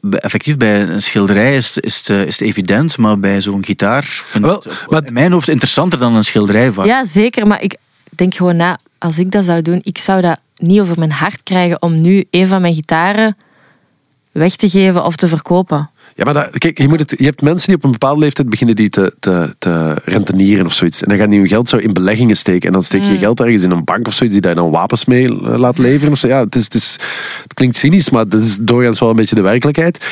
effectief, bij een schilderij is het evident. Maar bij zo'n gitaar vind ik in mijn hoofd interessanter dan een schilderij. Van. Ja, zeker. Maar ik... Denk gewoon na, als ik dat zou doen, ik zou dat niet over mijn hart krijgen om nu een van mijn gitaren weg te geven of te verkopen. Ja, maar kijk, je hebt mensen die op een bepaalde leeftijd beginnen die te rentenieren of zoiets. En dan gaan die hun geld zo in beleggingen steken. En dan steek je geld ergens in een bank of zoiets die daar dan wapens mee laat leveren. Of zo. Ja, het klinkt cynisch, maar dat is doorgaans wel een beetje de werkelijkheid.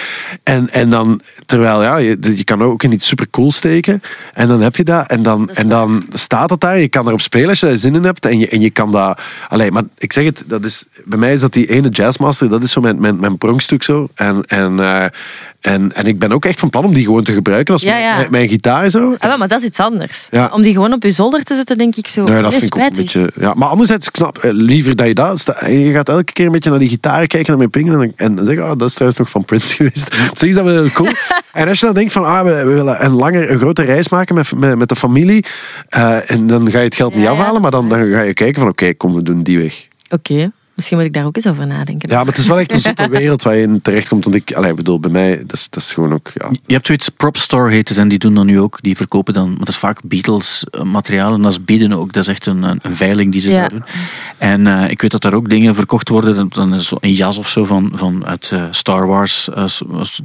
En dan, terwijl ja, je kan ook in iets supercool steken. En dan heb je dat. En dan staat dat daar. Je kan erop spelen als je daar zin in hebt. En je kan dat... Allee, maar ik zeg het, dat is, bij mij is dat die ene jazzmaster, dat is zo mijn pronkstuk zo. En ik ben ook echt van plan om die gewoon te gebruiken als mijn gitaar. Zo. Ja, maar dat is iets anders. Ja. Om die gewoon op je zolder te zetten, denk ik zo. Nee, dat vind ik ook een beetje... Ja. Maar anderzijds, ik snap liever dat je dat... Je gaat elke keer een beetje naar die gitaar kijken, naar mijn pingelen en zeggen, dat is trouwens nog van Prince geweest. Dat is dat wel heel cool. En als je dan denkt van, we willen een grote reis maken met de familie, en dan ga je het geld niet afhalen, maar dan ga je kijken van, oké, kom, we doen die weg. Oké. Misschien moet ik daar ook eens over nadenken. Ja, maar het is wel echt een zotte wereld waar je in terechtkomt. Want bij mij, dat is gewoon ook... Ja. Je hebt zoiets, Prop Store heet het, en die doen dan nu ook. Die verkopen dan, want dat is vaak Beatles-materiaal. En dat is bieden ook, dat is echt een veiling die ze daar doen. En ik weet dat daar ook dingen verkocht worden. Dan is een jas of zo uit Star Wars,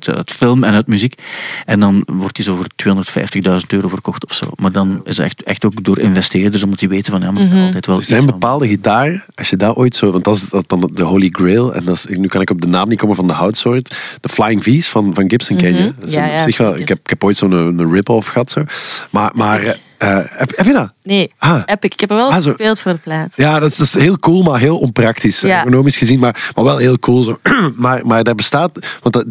uit film en uit muziek. En dan wordt die zo voor €250.000 verkocht of zo. Maar dan is het echt ook door investeerders, omdat die weten van, ja, maar er altijd wel... Er zijn bepaalde gitaren, als je dat ooit zo... Want dat is dan de Holy Grail. En nu kan ik op de naam niet komen van de houtsoort. De Flying V's van Gibson ken je. Ik heb ooit zo'n rip-off gehad. Zo. Maar heb je dat? Nee, ik heb er wel gespeeld voor de plaat. Ja, dat is heel cool, maar heel onpraktisch. Ja. Economisch gezien, maar wel heel cool. Zo. maar daar bestaat... Want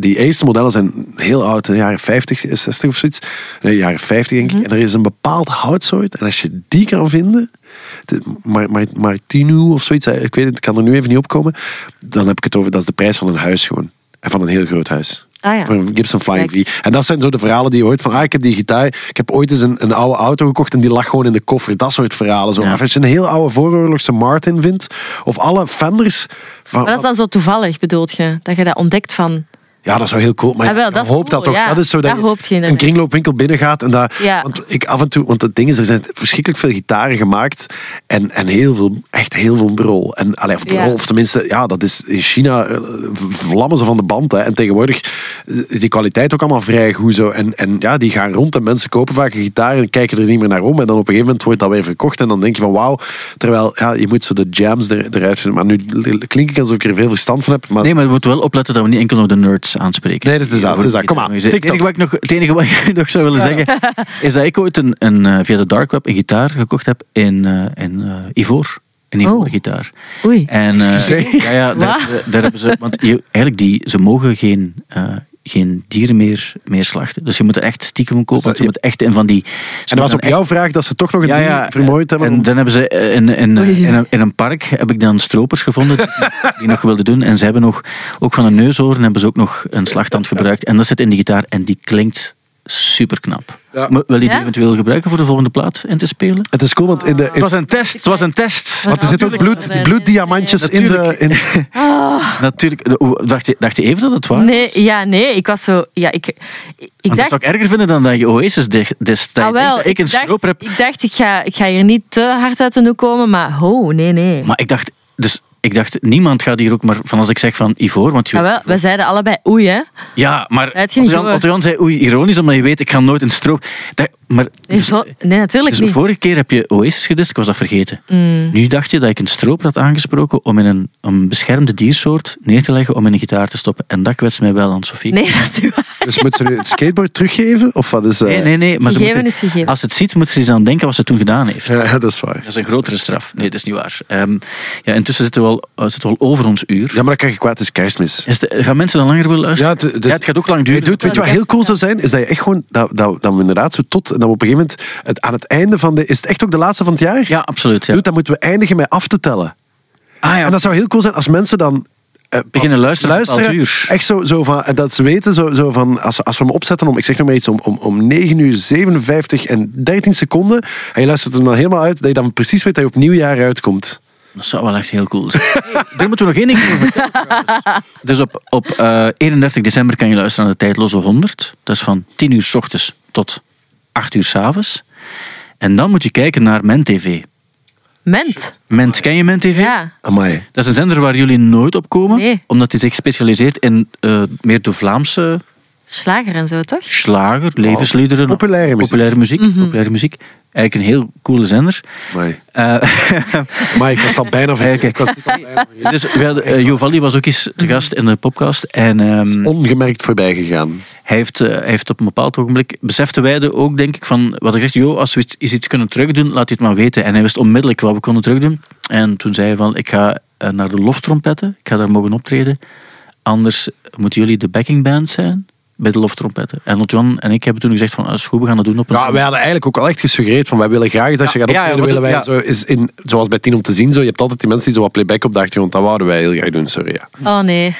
die eerste modellen zijn heel oud. In de jaren 50, 60 of zoiets. Nee, jaren 50 denk ik. En er is een bepaald houtsoort. En als je die kan vinden... Martino of zoiets, ik weet het, ik kan er nu even niet opkomen. Dan heb ik het over, dat is de prijs van een huis gewoon. En van een heel groot huis. Voor een Gibson Flying V. En dat zijn zo de verhalen die je hoort van, ik heb die gitaar, ik heb ooit eens een oude auto gekocht en die lag gewoon in de koffer. Dat soort verhalen. Zo. Ja. Of als je een heel oude vooroorlogse Martin vindt, of alle Fenders. Maar dat is dan zo toevallig, bedoelt je? Dat je dat ontdekt van... Ja, dat is wel heel cool. Maar ik hoop dat toch. Dat is zo dat je een kringloopwinkel binnengaat. En daar, want ik af en toe, want het ding is, er zijn verschrikkelijk veel gitaren gemaakt. En heel veel, echt heel veel brol. Of tenminste, dat is in China vlammen ze van de band. Hè. En tegenwoordig is die kwaliteit ook allemaal vrij goed. Zo. En die gaan rond en mensen kopen vaak een gitaar en kijken er niet meer naar om. En dan op een gegeven moment wordt dat weer verkocht. En dan denk je van wauw. Terwijl, je moet zo de jams eruit vinden. Maar nu klink ik alsof ik er veel verstand van heb. Maar... Nee, maar we moeten wel opletten dat we niet enkel nog de nerds aanspreken. Nee, dat is dat. Kom aan. Het enige wat ik nog zou willen zeggen is dat ik ooit via de dark web een gitaar gekocht heb in ivoor. Een ivoorgitaar. Oei. En daar hebben ze, want eigenlijk ze mogen geen geen dieren meer slachten. Dus je moet er echt stiekem kopen. Dus je moet echt in van die... En dat was op jouw vraag dat ze toch nog een dier vermooid hebben. En dan hebben ze in een park heb ik dan stropers gevonden die nog wilden doen. En ze hebben nog, ook van een neushoorn hebben ze ook nog een slagtand gebruikt. En dat zit in die gitaar en die klinkt super knap. Ja. Wil je die eventueel gebruiken voor de volgende plaat in te spelen? Het is cool, want het was een test. Want er zitten ook bloeddiamantjes in de... Oh. Natuurlijk. Dacht je even dat het was? Nee. Ik was zo... Ja, ik dacht... Dat zou ik erger vinden dan dat je Oasis destijds... Ik een stroop heb. Ik dacht, ik ga hier niet te hard uit de hoek komen, maar nee. Maar ik dacht... Dus, ik dacht, niemand gaat hier ook maar van als ik zeg van ivoor. Want we zeiden allebei oei, hè? Ja, maar Otto-Jan zei oei, ironisch, omdat je weet, ik ga nooit een stroop. Nee, natuurlijk niet. Dus vorige keer heb je Oasis gedist, ik was dat vergeten. Mm. Nu dacht je dat ik een stroop had aangesproken om in een beschermde diersoort neer te leggen om in een gitaar te stoppen. En dat kwetst mij wel, Anne-Sophie. Nee, dat is niet waar. Dus moet ze nu het skateboard teruggeven? Of wat is... Nee. Maar gegeven. Als ze het ziet, moet ze eens aan denken wat ze toen gedaan heeft. Ja, dat is waar. Dat is een grotere straf. Nee, dat is niet waar. Intussen zitten we al over ons uur. Ja, maar dat krijg je kwaad, is kerstmis. Gaan mensen dan langer willen luisteren? Ja, het gaat ook lang duren. Weet je wat heel cool zou zijn? Is dat je echt gewoon... Dat we inderdaad zo tot... En dat we op een gegeven moment... Aan het einde van de... Is het echt ook de laatste van het jaar? Ja, absoluut. Ja. Dude, dan moeten we eindigen met af te tellen. Ah, ja. En dat zou heel cool zijn als mensen dan... beginnen luisteren. Echt zo van, dat ze weten, zo van, als we hem opzetten om, ik zeg nog maar iets, om 9:57:13, en je luistert hem dan helemaal uit, dat je dan precies weet dat je op nieuwjaar uitkomt. Dat zou wel echt heel cool zijn. Daar moeten we nog één ding over vertellen, trouwens. Dus op 31 december kan je luisteren aan de Tijdloze 100. Dat is van 10:00 's ochtends tot 8:00 's avonds. En dan moet je kijken naar Ment TV. Ment, ken je Ment TV? Ja. Amai. Dat is een zender waar jullie nooit op komen, omdat hij zich specialiseert in meer de Vlaamse... Slager en zo, toch? Slager, levensliederen, populaire muziek. Eigenlijk een heel coole zender. Amai. Maar ik was al bijna vergeten. Dus Jovalli was ook eens te gast in de podcast. En, is ongemerkt voorbij gegaan. Hij heeft op een bepaald ogenblik... Beseften wij ook, denk ik, van... Wat ik dacht, als we iets kunnen terugdoen, laat hij het maar weten. En hij wist onmiddellijk wat we konden terugdoen. En toen zei hij van... Ik ga naar de Loftrompetten. Ik ga daar mogen optreden. Anders moeten jullie de backing band zijn... bij de Loftrompetten. En Otto-Jan en ik hebben toen gezegd van, goed, we gaan dat doen op een... Ja, wij hadden eigenlijk ook al echt gesuggereerd van, wij willen graag eens, als je gaat optreden, willen wij zo... Zoals bij Tien om te zien, je hebt altijd die mensen die zo wat playback op de achtergrond, dat wouden wij heel graag doen, sorry. Ja. Oh nee.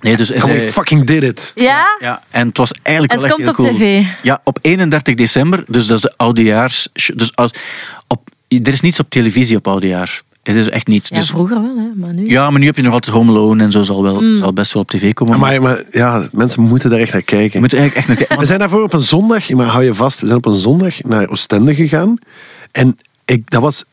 Nee, dus we fucking did it. Ja. En het was eigenlijk wel echt heel cool. Het komt op tv. Ja, op 31 december, dus dat is de oudejaars... Dus er is niets op televisie op oudejaars. Het is echt niets. Ja, dus vroeger wel, hè, maar nu... Ja, maar nu heb je nog altijd Home Alone en zo zal best wel op tv komen. Maar ja, mensen moeten daar echt naar kijken. We zijn daarvoor op een zondag, maar hou je vast, we zijn op een zondag naar Oostende gegaan. En we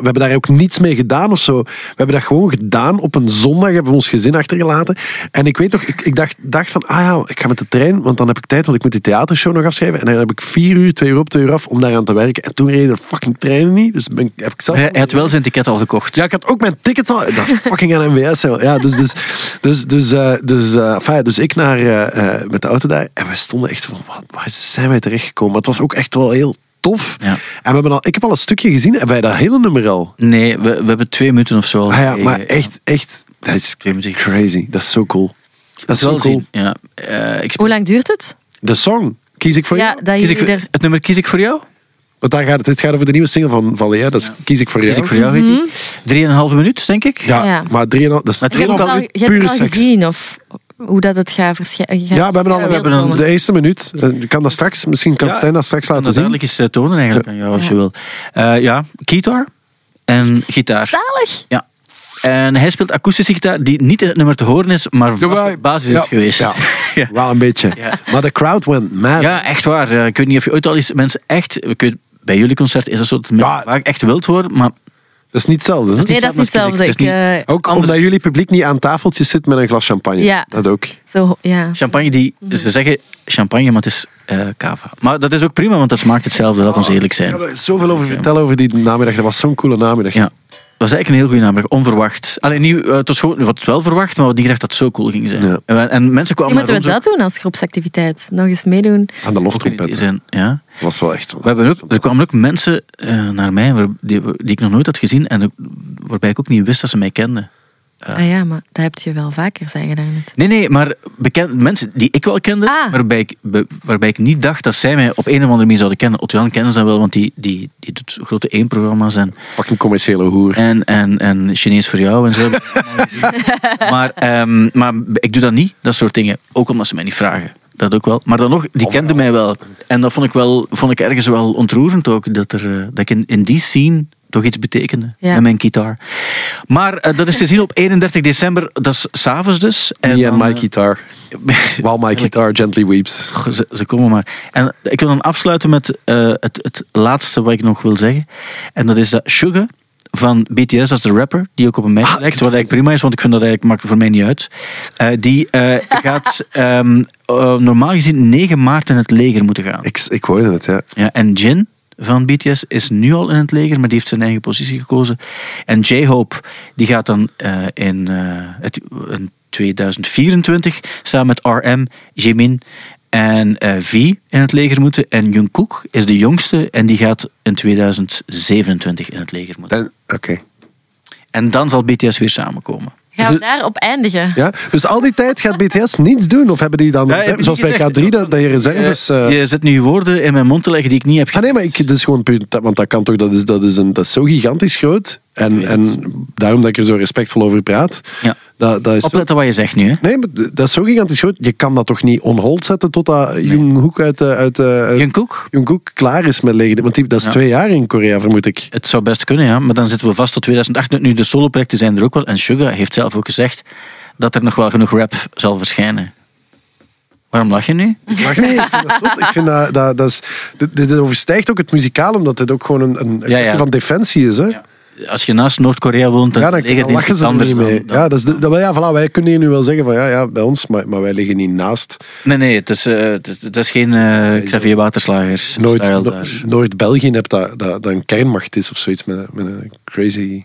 hebben daar ook niets mee gedaan of zo. We hebben dat gewoon gedaan. Op een zondag hebben we ons gezin achtergelaten. En ik weet nog, ik dacht van, ik ga met de trein, want dan heb ik tijd, want ik moet die theatershow nog afschrijven. En dan heb ik 4 uur, 2 uur op, 2 uur af, om daaraan te werken. En toen reden de fucking treinen niet. Dus heb ik zelf... Hij had wel zijn ticket al gekocht. Ja, ik had ook mijn ticket al... Dat fucking aan NVS. Ja, dus ik naar... met de auto daar. En we stonden echt zo van, waar zijn wij terechtgekomen? Maar het was ook echt wel heel... tof. Ja. En ik heb al een stukje gezien. Hebben wij dat hele nummer al? Nee, we hebben 2 minuten of zo. Maar echt, dat is crazy. Dat is zo cool. Dat is zo cool. Ja. Hoe lang duurt het? De song kies ik voor jou. Het nummer kies ik voor jou? Want daar gaat het gaat over de nieuwe single van Valéa. Dat is kies ik voor jou. Kies ik voor jou, weet je. 3,5 minuut, denk ik. Ja. Maar 3,5... Dat is 3,5 minuut pure seks. Heb je het al gezien, of... Hoe dat het gaat verschijnen. Ja, we hebben al de eerste minuut. Misschien kan Stijn dat straks laten zien. Duidelijk is tonen eigenlijk aan jou als je wil. Gitaar. Zalig. Ja. En hij speelt akoestische gitaar die niet in het nummer te horen is, maar vast op basis is geweest. Ja. Wel een beetje. Ja. Maar de crowd went mad. Ja, echt waar. Ik weet niet of je ooit al eens mensen echt... Bij jullie concert is dat soort waar ik echt wild word, maar... Dat is niet hetzelfde. Nee, dat is niet hetzelfde. Ook omdat jullie publiek niet aan tafeltjes zit met een glas champagne. Ja. Dat ook. Champagne ze zeggen champagne, maar het is cava. Maar dat is ook prima, want dat smaakt hetzelfde. Laat ons eerlijk zijn. Er is zoveel over vertellen over die namiddag. Dat was zo'n coole namiddag. Ja. Dat was eigenlijk een heel goede namiddag. Onverwacht. Alleen niet, het was gewoon wat wel verwacht, maar we hadden niet gedacht dat het zo cool ging zijn. Ja. En mensen kwamen naar moeten we dat doen als groepsactiviteit? Nog eens meedoen. Aan de Loftrompetten. Ja. Dat was wel echt... Er kwamen ook mensen naar mij die ik nog nooit had gezien en waarbij ik ook niet wist dat ze mij kenden. Ah ja, maar dat heb je wel vaker, zei je daarnet. Nee, maar mensen die ik wel kende, waarbij ik niet dacht dat zij mij op een of andere manier zouden kennen. Otto-Jan kennen ze dan wel, want die doet grote één-programma's. Fucking commerciële hoer. En Chinees voor jou en zo. Maar ik doe dat niet, dat soort dingen. Ook omdat ze mij niet vragen. Dat ook wel. Maar dan nog, die kenden mij wel. En dat vond ik ergens wel ontroerend ook, dat ik in die scene toch iets betekende met mijn gitaar. Maar dat is te zien op 31 december. Dat is 's avonds dus. En yeah, dan, my guitar. While my guitar gently weeps. Goh, ze komen maar. En ik wil dan afsluiten met het laatste wat ik nog wil zeggen. En dat is dat Suga van BTS, dat is de rapper, die ook op een meisje lijkt, wat eigenlijk prima is, want ik vind dat eigenlijk maakt voor mij niet uit. Die gaat normaal gezien 9 maart in het leger moeten gaan. Ik hoorde het, ja. En Jin van BTS is nu al in het leger, maar die heeft zijn eigen positie gekozen. En J-Hope, die gaat dan in 2024 samen met RM, Jimin en V in het leger moeten. En Jungkook is de jongste en die gaat in 2027 in het leger moeten. Oké. En dan zal BTS weer samenkomen. Gaan we daarop eindigen? Ja? Dus al die tijd gaat BTS niets doen? Of hebben die dan, zoals bij K3, dat je reserves... Je zet nu woorden in mijn mond te leggen die ik niet heb gezien. Nee, maar dat is gewoon puur... Want dat kan toch... Dat is zo gigantisch groot. En daarom dat ik er zo respectvol over praat. Ja. Dat is opletten wat je zegt nu. Hè? Nee, maar dat is zo gigantisch groot. Je kan dat toch niet on hold zetten totdat Jungkook Jungkook klaar is met leger. Want dat is 2 jaar in Korea, vermoed ik. Het zou best kunnen, ja. Maar dan zitten we vast tot 2008. Nu, de soloprojecten zijn er ook wel. En Suga heeft zelf ook gezegd dat er nog wel genoeg rap zal verschijnen. Waarom lach je nu? Ik lach niet. Dit overstijgt ook het muzikaal, omdat dit ook gewoon een kwestie van defensie is, hè? Ja. Als je naast Noord-Korea woont, dan liggen ze er niet mee. Dan. Ja, wij kunnen hier nu wel zeggen van bij ons, maar wij liggen niet naast. Nee, het is geen Xavier Waterslagers. Nooit België hebt dat een kernmacht is of zoiets met een crazy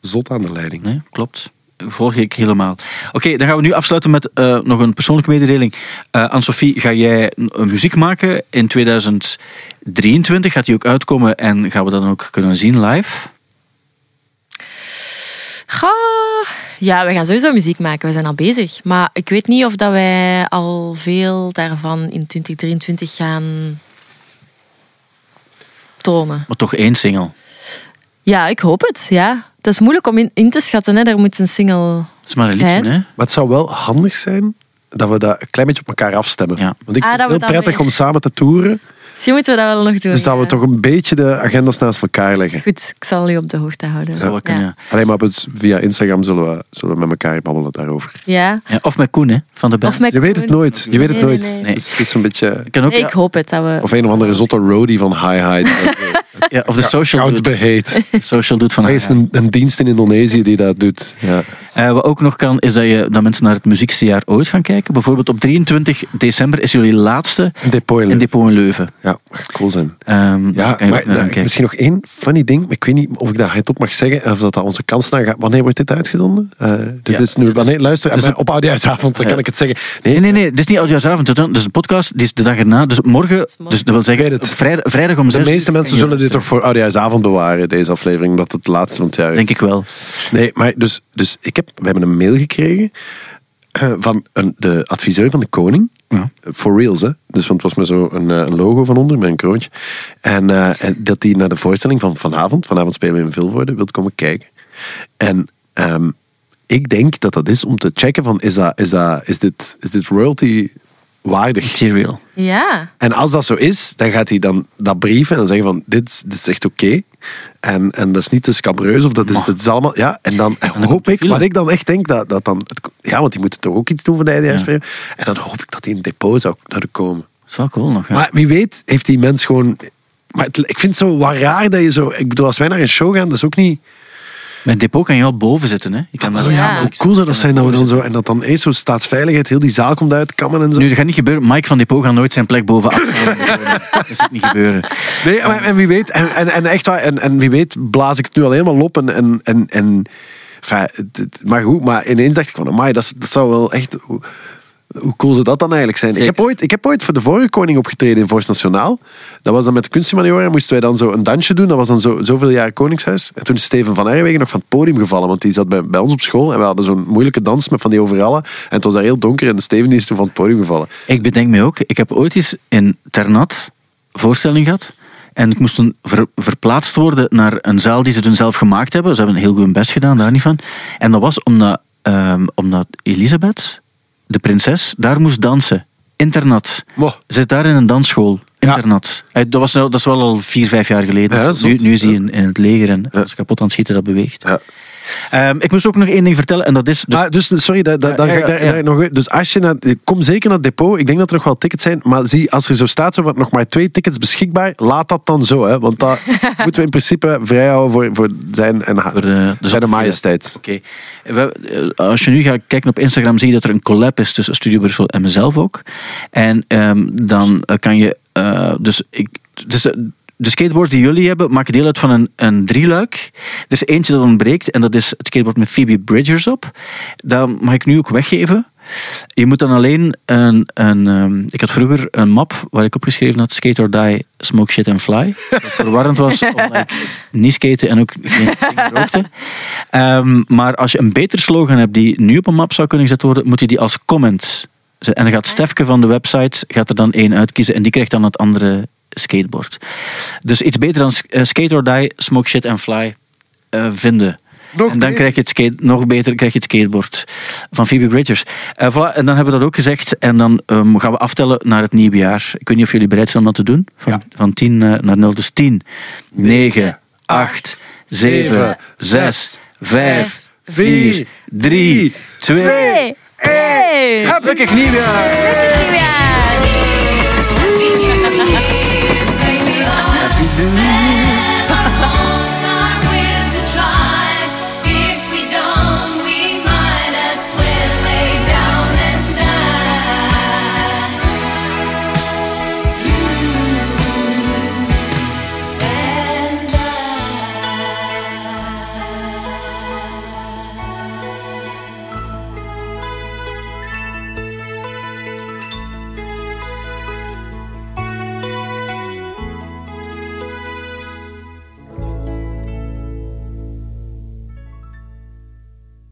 zot aan de leiding. Nee, klopt. Volg ik helemaal. Oké, dan gaan we nu afsluiten met nog een persoonlijke mededeling. Anne-Sophie, ga jij muziek maken in 2023? Gaat die ook uitkomen en gaan we dat dan ook kunnen zien live? Ja, we gaan sowieso muziek maken. We zijn al bezig. Maar ik weet niet of dat wij al veel daarvan in 2023 gaan tonen. Maar toch 1 single? Ja, ik hoop het, ja. Het is moeilijk om in te schatten, hè. Er moet een single zijn. Maar het zou wel handig zijn dat we dat een klein beetje op elkaar afstemmen. Ja. Want ik vind het heel prettig om samen te toeren. Misschien moeten we dat wel nog doen. Dus dat we toch een beetje de agendas naast elkaar leggen. Goed, ik zal u op de hoogte houden. Ja. Ja. Alleen maar via Instagram zullen we met elkaar babbelen daarover. Ja. Ja, of met Koen, hè, van de band. Je weet het nooit. Nee. Dus het is een beetje... Ik hoop het. Dat we... Of een of andere zotte roadie van Hi Hi. Ja, of de social doet van Hi Hi. Er is een dienst in Indonesië die dat doet. Ja. Wat ook nog kan, is dat mensen naar het muziekste jaar ooit gaan kijken. Bijvoorbeeld op 23 december is jullie laatste in Depot in Leuven. Ja, mag cool zijn. Misschien nog 1 funny ding. Ik weet niet of ik dat hardop mag zeggen. Of dat onze kans naar gaat. Wanneer wordt dit uitgezonden? Op oudejaarsavond. Dan kan ik het zeggen. Nee, dit is niet oudejaarsavond. Dit is een podcast. Dit is de dag erna. Dus morgen. Dus dat wil zeggen, vrijdag om 6 uur. De meeste mensen zullen dit toch voor oudejaarsavond bewaren, deze aflevering. Omdat het laatste van het jaar is. Denk ik wel. Nee, maar dus we hebben een mail gekregen van de adviseur van de koning. Ja. For reals, hè. Dus, want het was met zo een logo van onder, met een kroontje. En dat die naar de voorstelling van vanavond spelen we in Vilvoorde, wilt komen kijken. En ik denk dat is om te checken van, is dit royalty waardig? Material. Ja. En als dat zo is, dan gaat hij dan dat brieven en zeggen van, dit is echt oké. En dat is niet te scabreus, of dat is allemaal... Ja, en dan hoop ik, wat ik dan echt denk, dat dan... want die moeten toch ook iets doen voor de eindejaarspremie. Ja. En dan hoop ik dat hij in het depot zou komen. Dat is wel cool nog, ja. Maar wie weet, heeft die mens gewoon... Maar ik vind het zo raar dat je zo... Ik bedoel, als wij naar een show gaan, dat is ook niet... Met depot kan je wel boven zitten, hè? Je kan wel, maar hoe cool zou dat zijn dat we dan zo... En dat dan eerst zo staatsveiligheid, heel die zaal komt uit, kammen en zo. Nu, dat gaat niet gebeuren. Mike van Depot gaat nooit zijn plek boven afgeven. Dat is niet gebeuren. Nee, maar, en wie weet... En echt waar, en wie weet blaas ik het nu al helemaal op en maar goed, maar ineens dacht ik van... Amai, dat zou wel echt... Hoe cool zou dat dan eigenlijk zijn? Ik heb ooit voor de vorige koning opgetreden in Vorst Nationaal. Dat was dan met de kunstmanioren. Moesten wij dan zo een dansje doen. Dat was dan zoveel jaar Koningshuis. En toen is Steven van Herwegen nog van het podium gevallen. Want die zat bij ons op school. En we hadden zo'n moeilijke dans met van die overallen. En het was daar heel donker. En Steven is toen van het podium gevallen. Ik bedenk me ook. Ik heb ooit eens in Ternat voorstelling gehad. En ik moest toen verplaatst worden naar een zaal die ze toen zelf gemaakt hebben. Ze hebben een heel goed best gedaan, daar niet van. En dat was omdat Elisabeth... de prinses, daar moest dansen. Internat. Wow. Zit daar in een dansschool. Internat. Ja. Dat is wel al 4-5 jaar geleden. Ja, nu is hij in het leger en als kapot aan het schieten, dat beweegt. Ja. Ik moest ook nog één ding vertellen en dat is... Dus als je naar... Kom zeker naar het depot. Ik denk dat er nog wel tickets zijn. Maar zie, als er zo staat, zijn er nog maar 2 tickets beschikbaar. Laat dat dan zo, hè. Want dat moeten we in principe vrijhouden voor zijn majesteit. Oké. Als je nu gaat kijken op Instagram, zie je dat er een collab is tussen Studio Brussel en mezelf ook. En dan kan je... De skateboards die jullie hebben maken deel uit van een 3-luik. Er is eentje dat ontbreekt en dat is het skateboard met Phoebe Bridgers op. Dat mag ik nu ook weggeven. Je moet dan alleen ik had vroeger een map waar ik opgeschreven had: Skate or Die, Smoke Shit and Fly. Dat verwarrend was omdat ik niet skaten en ook geen rookte. Maar als je een beter slogan hebt die nu op een map zou kunnen gezet worden, moet je die als comment. En dan gaat Stefke van de website er dan één uitkiezen en die krijgt dan het andere skateboard. Dus iets beter dan Skate or Die, Smoke Shit and Fly vinden. En dan krijg je het skateboard van Phoebe Bridgers. Voilà, en dan hebben we dat ook gezegd. En dan gaan we aftellen naar het nieuwe jaar. Ik weet niet of jullie bereid zijn om dat te doen. Van 10 naar 0. Dus 10, 9, 8, 7, 6, 5, 4, 3, 2, 1. Gelukkig nieuwjaar!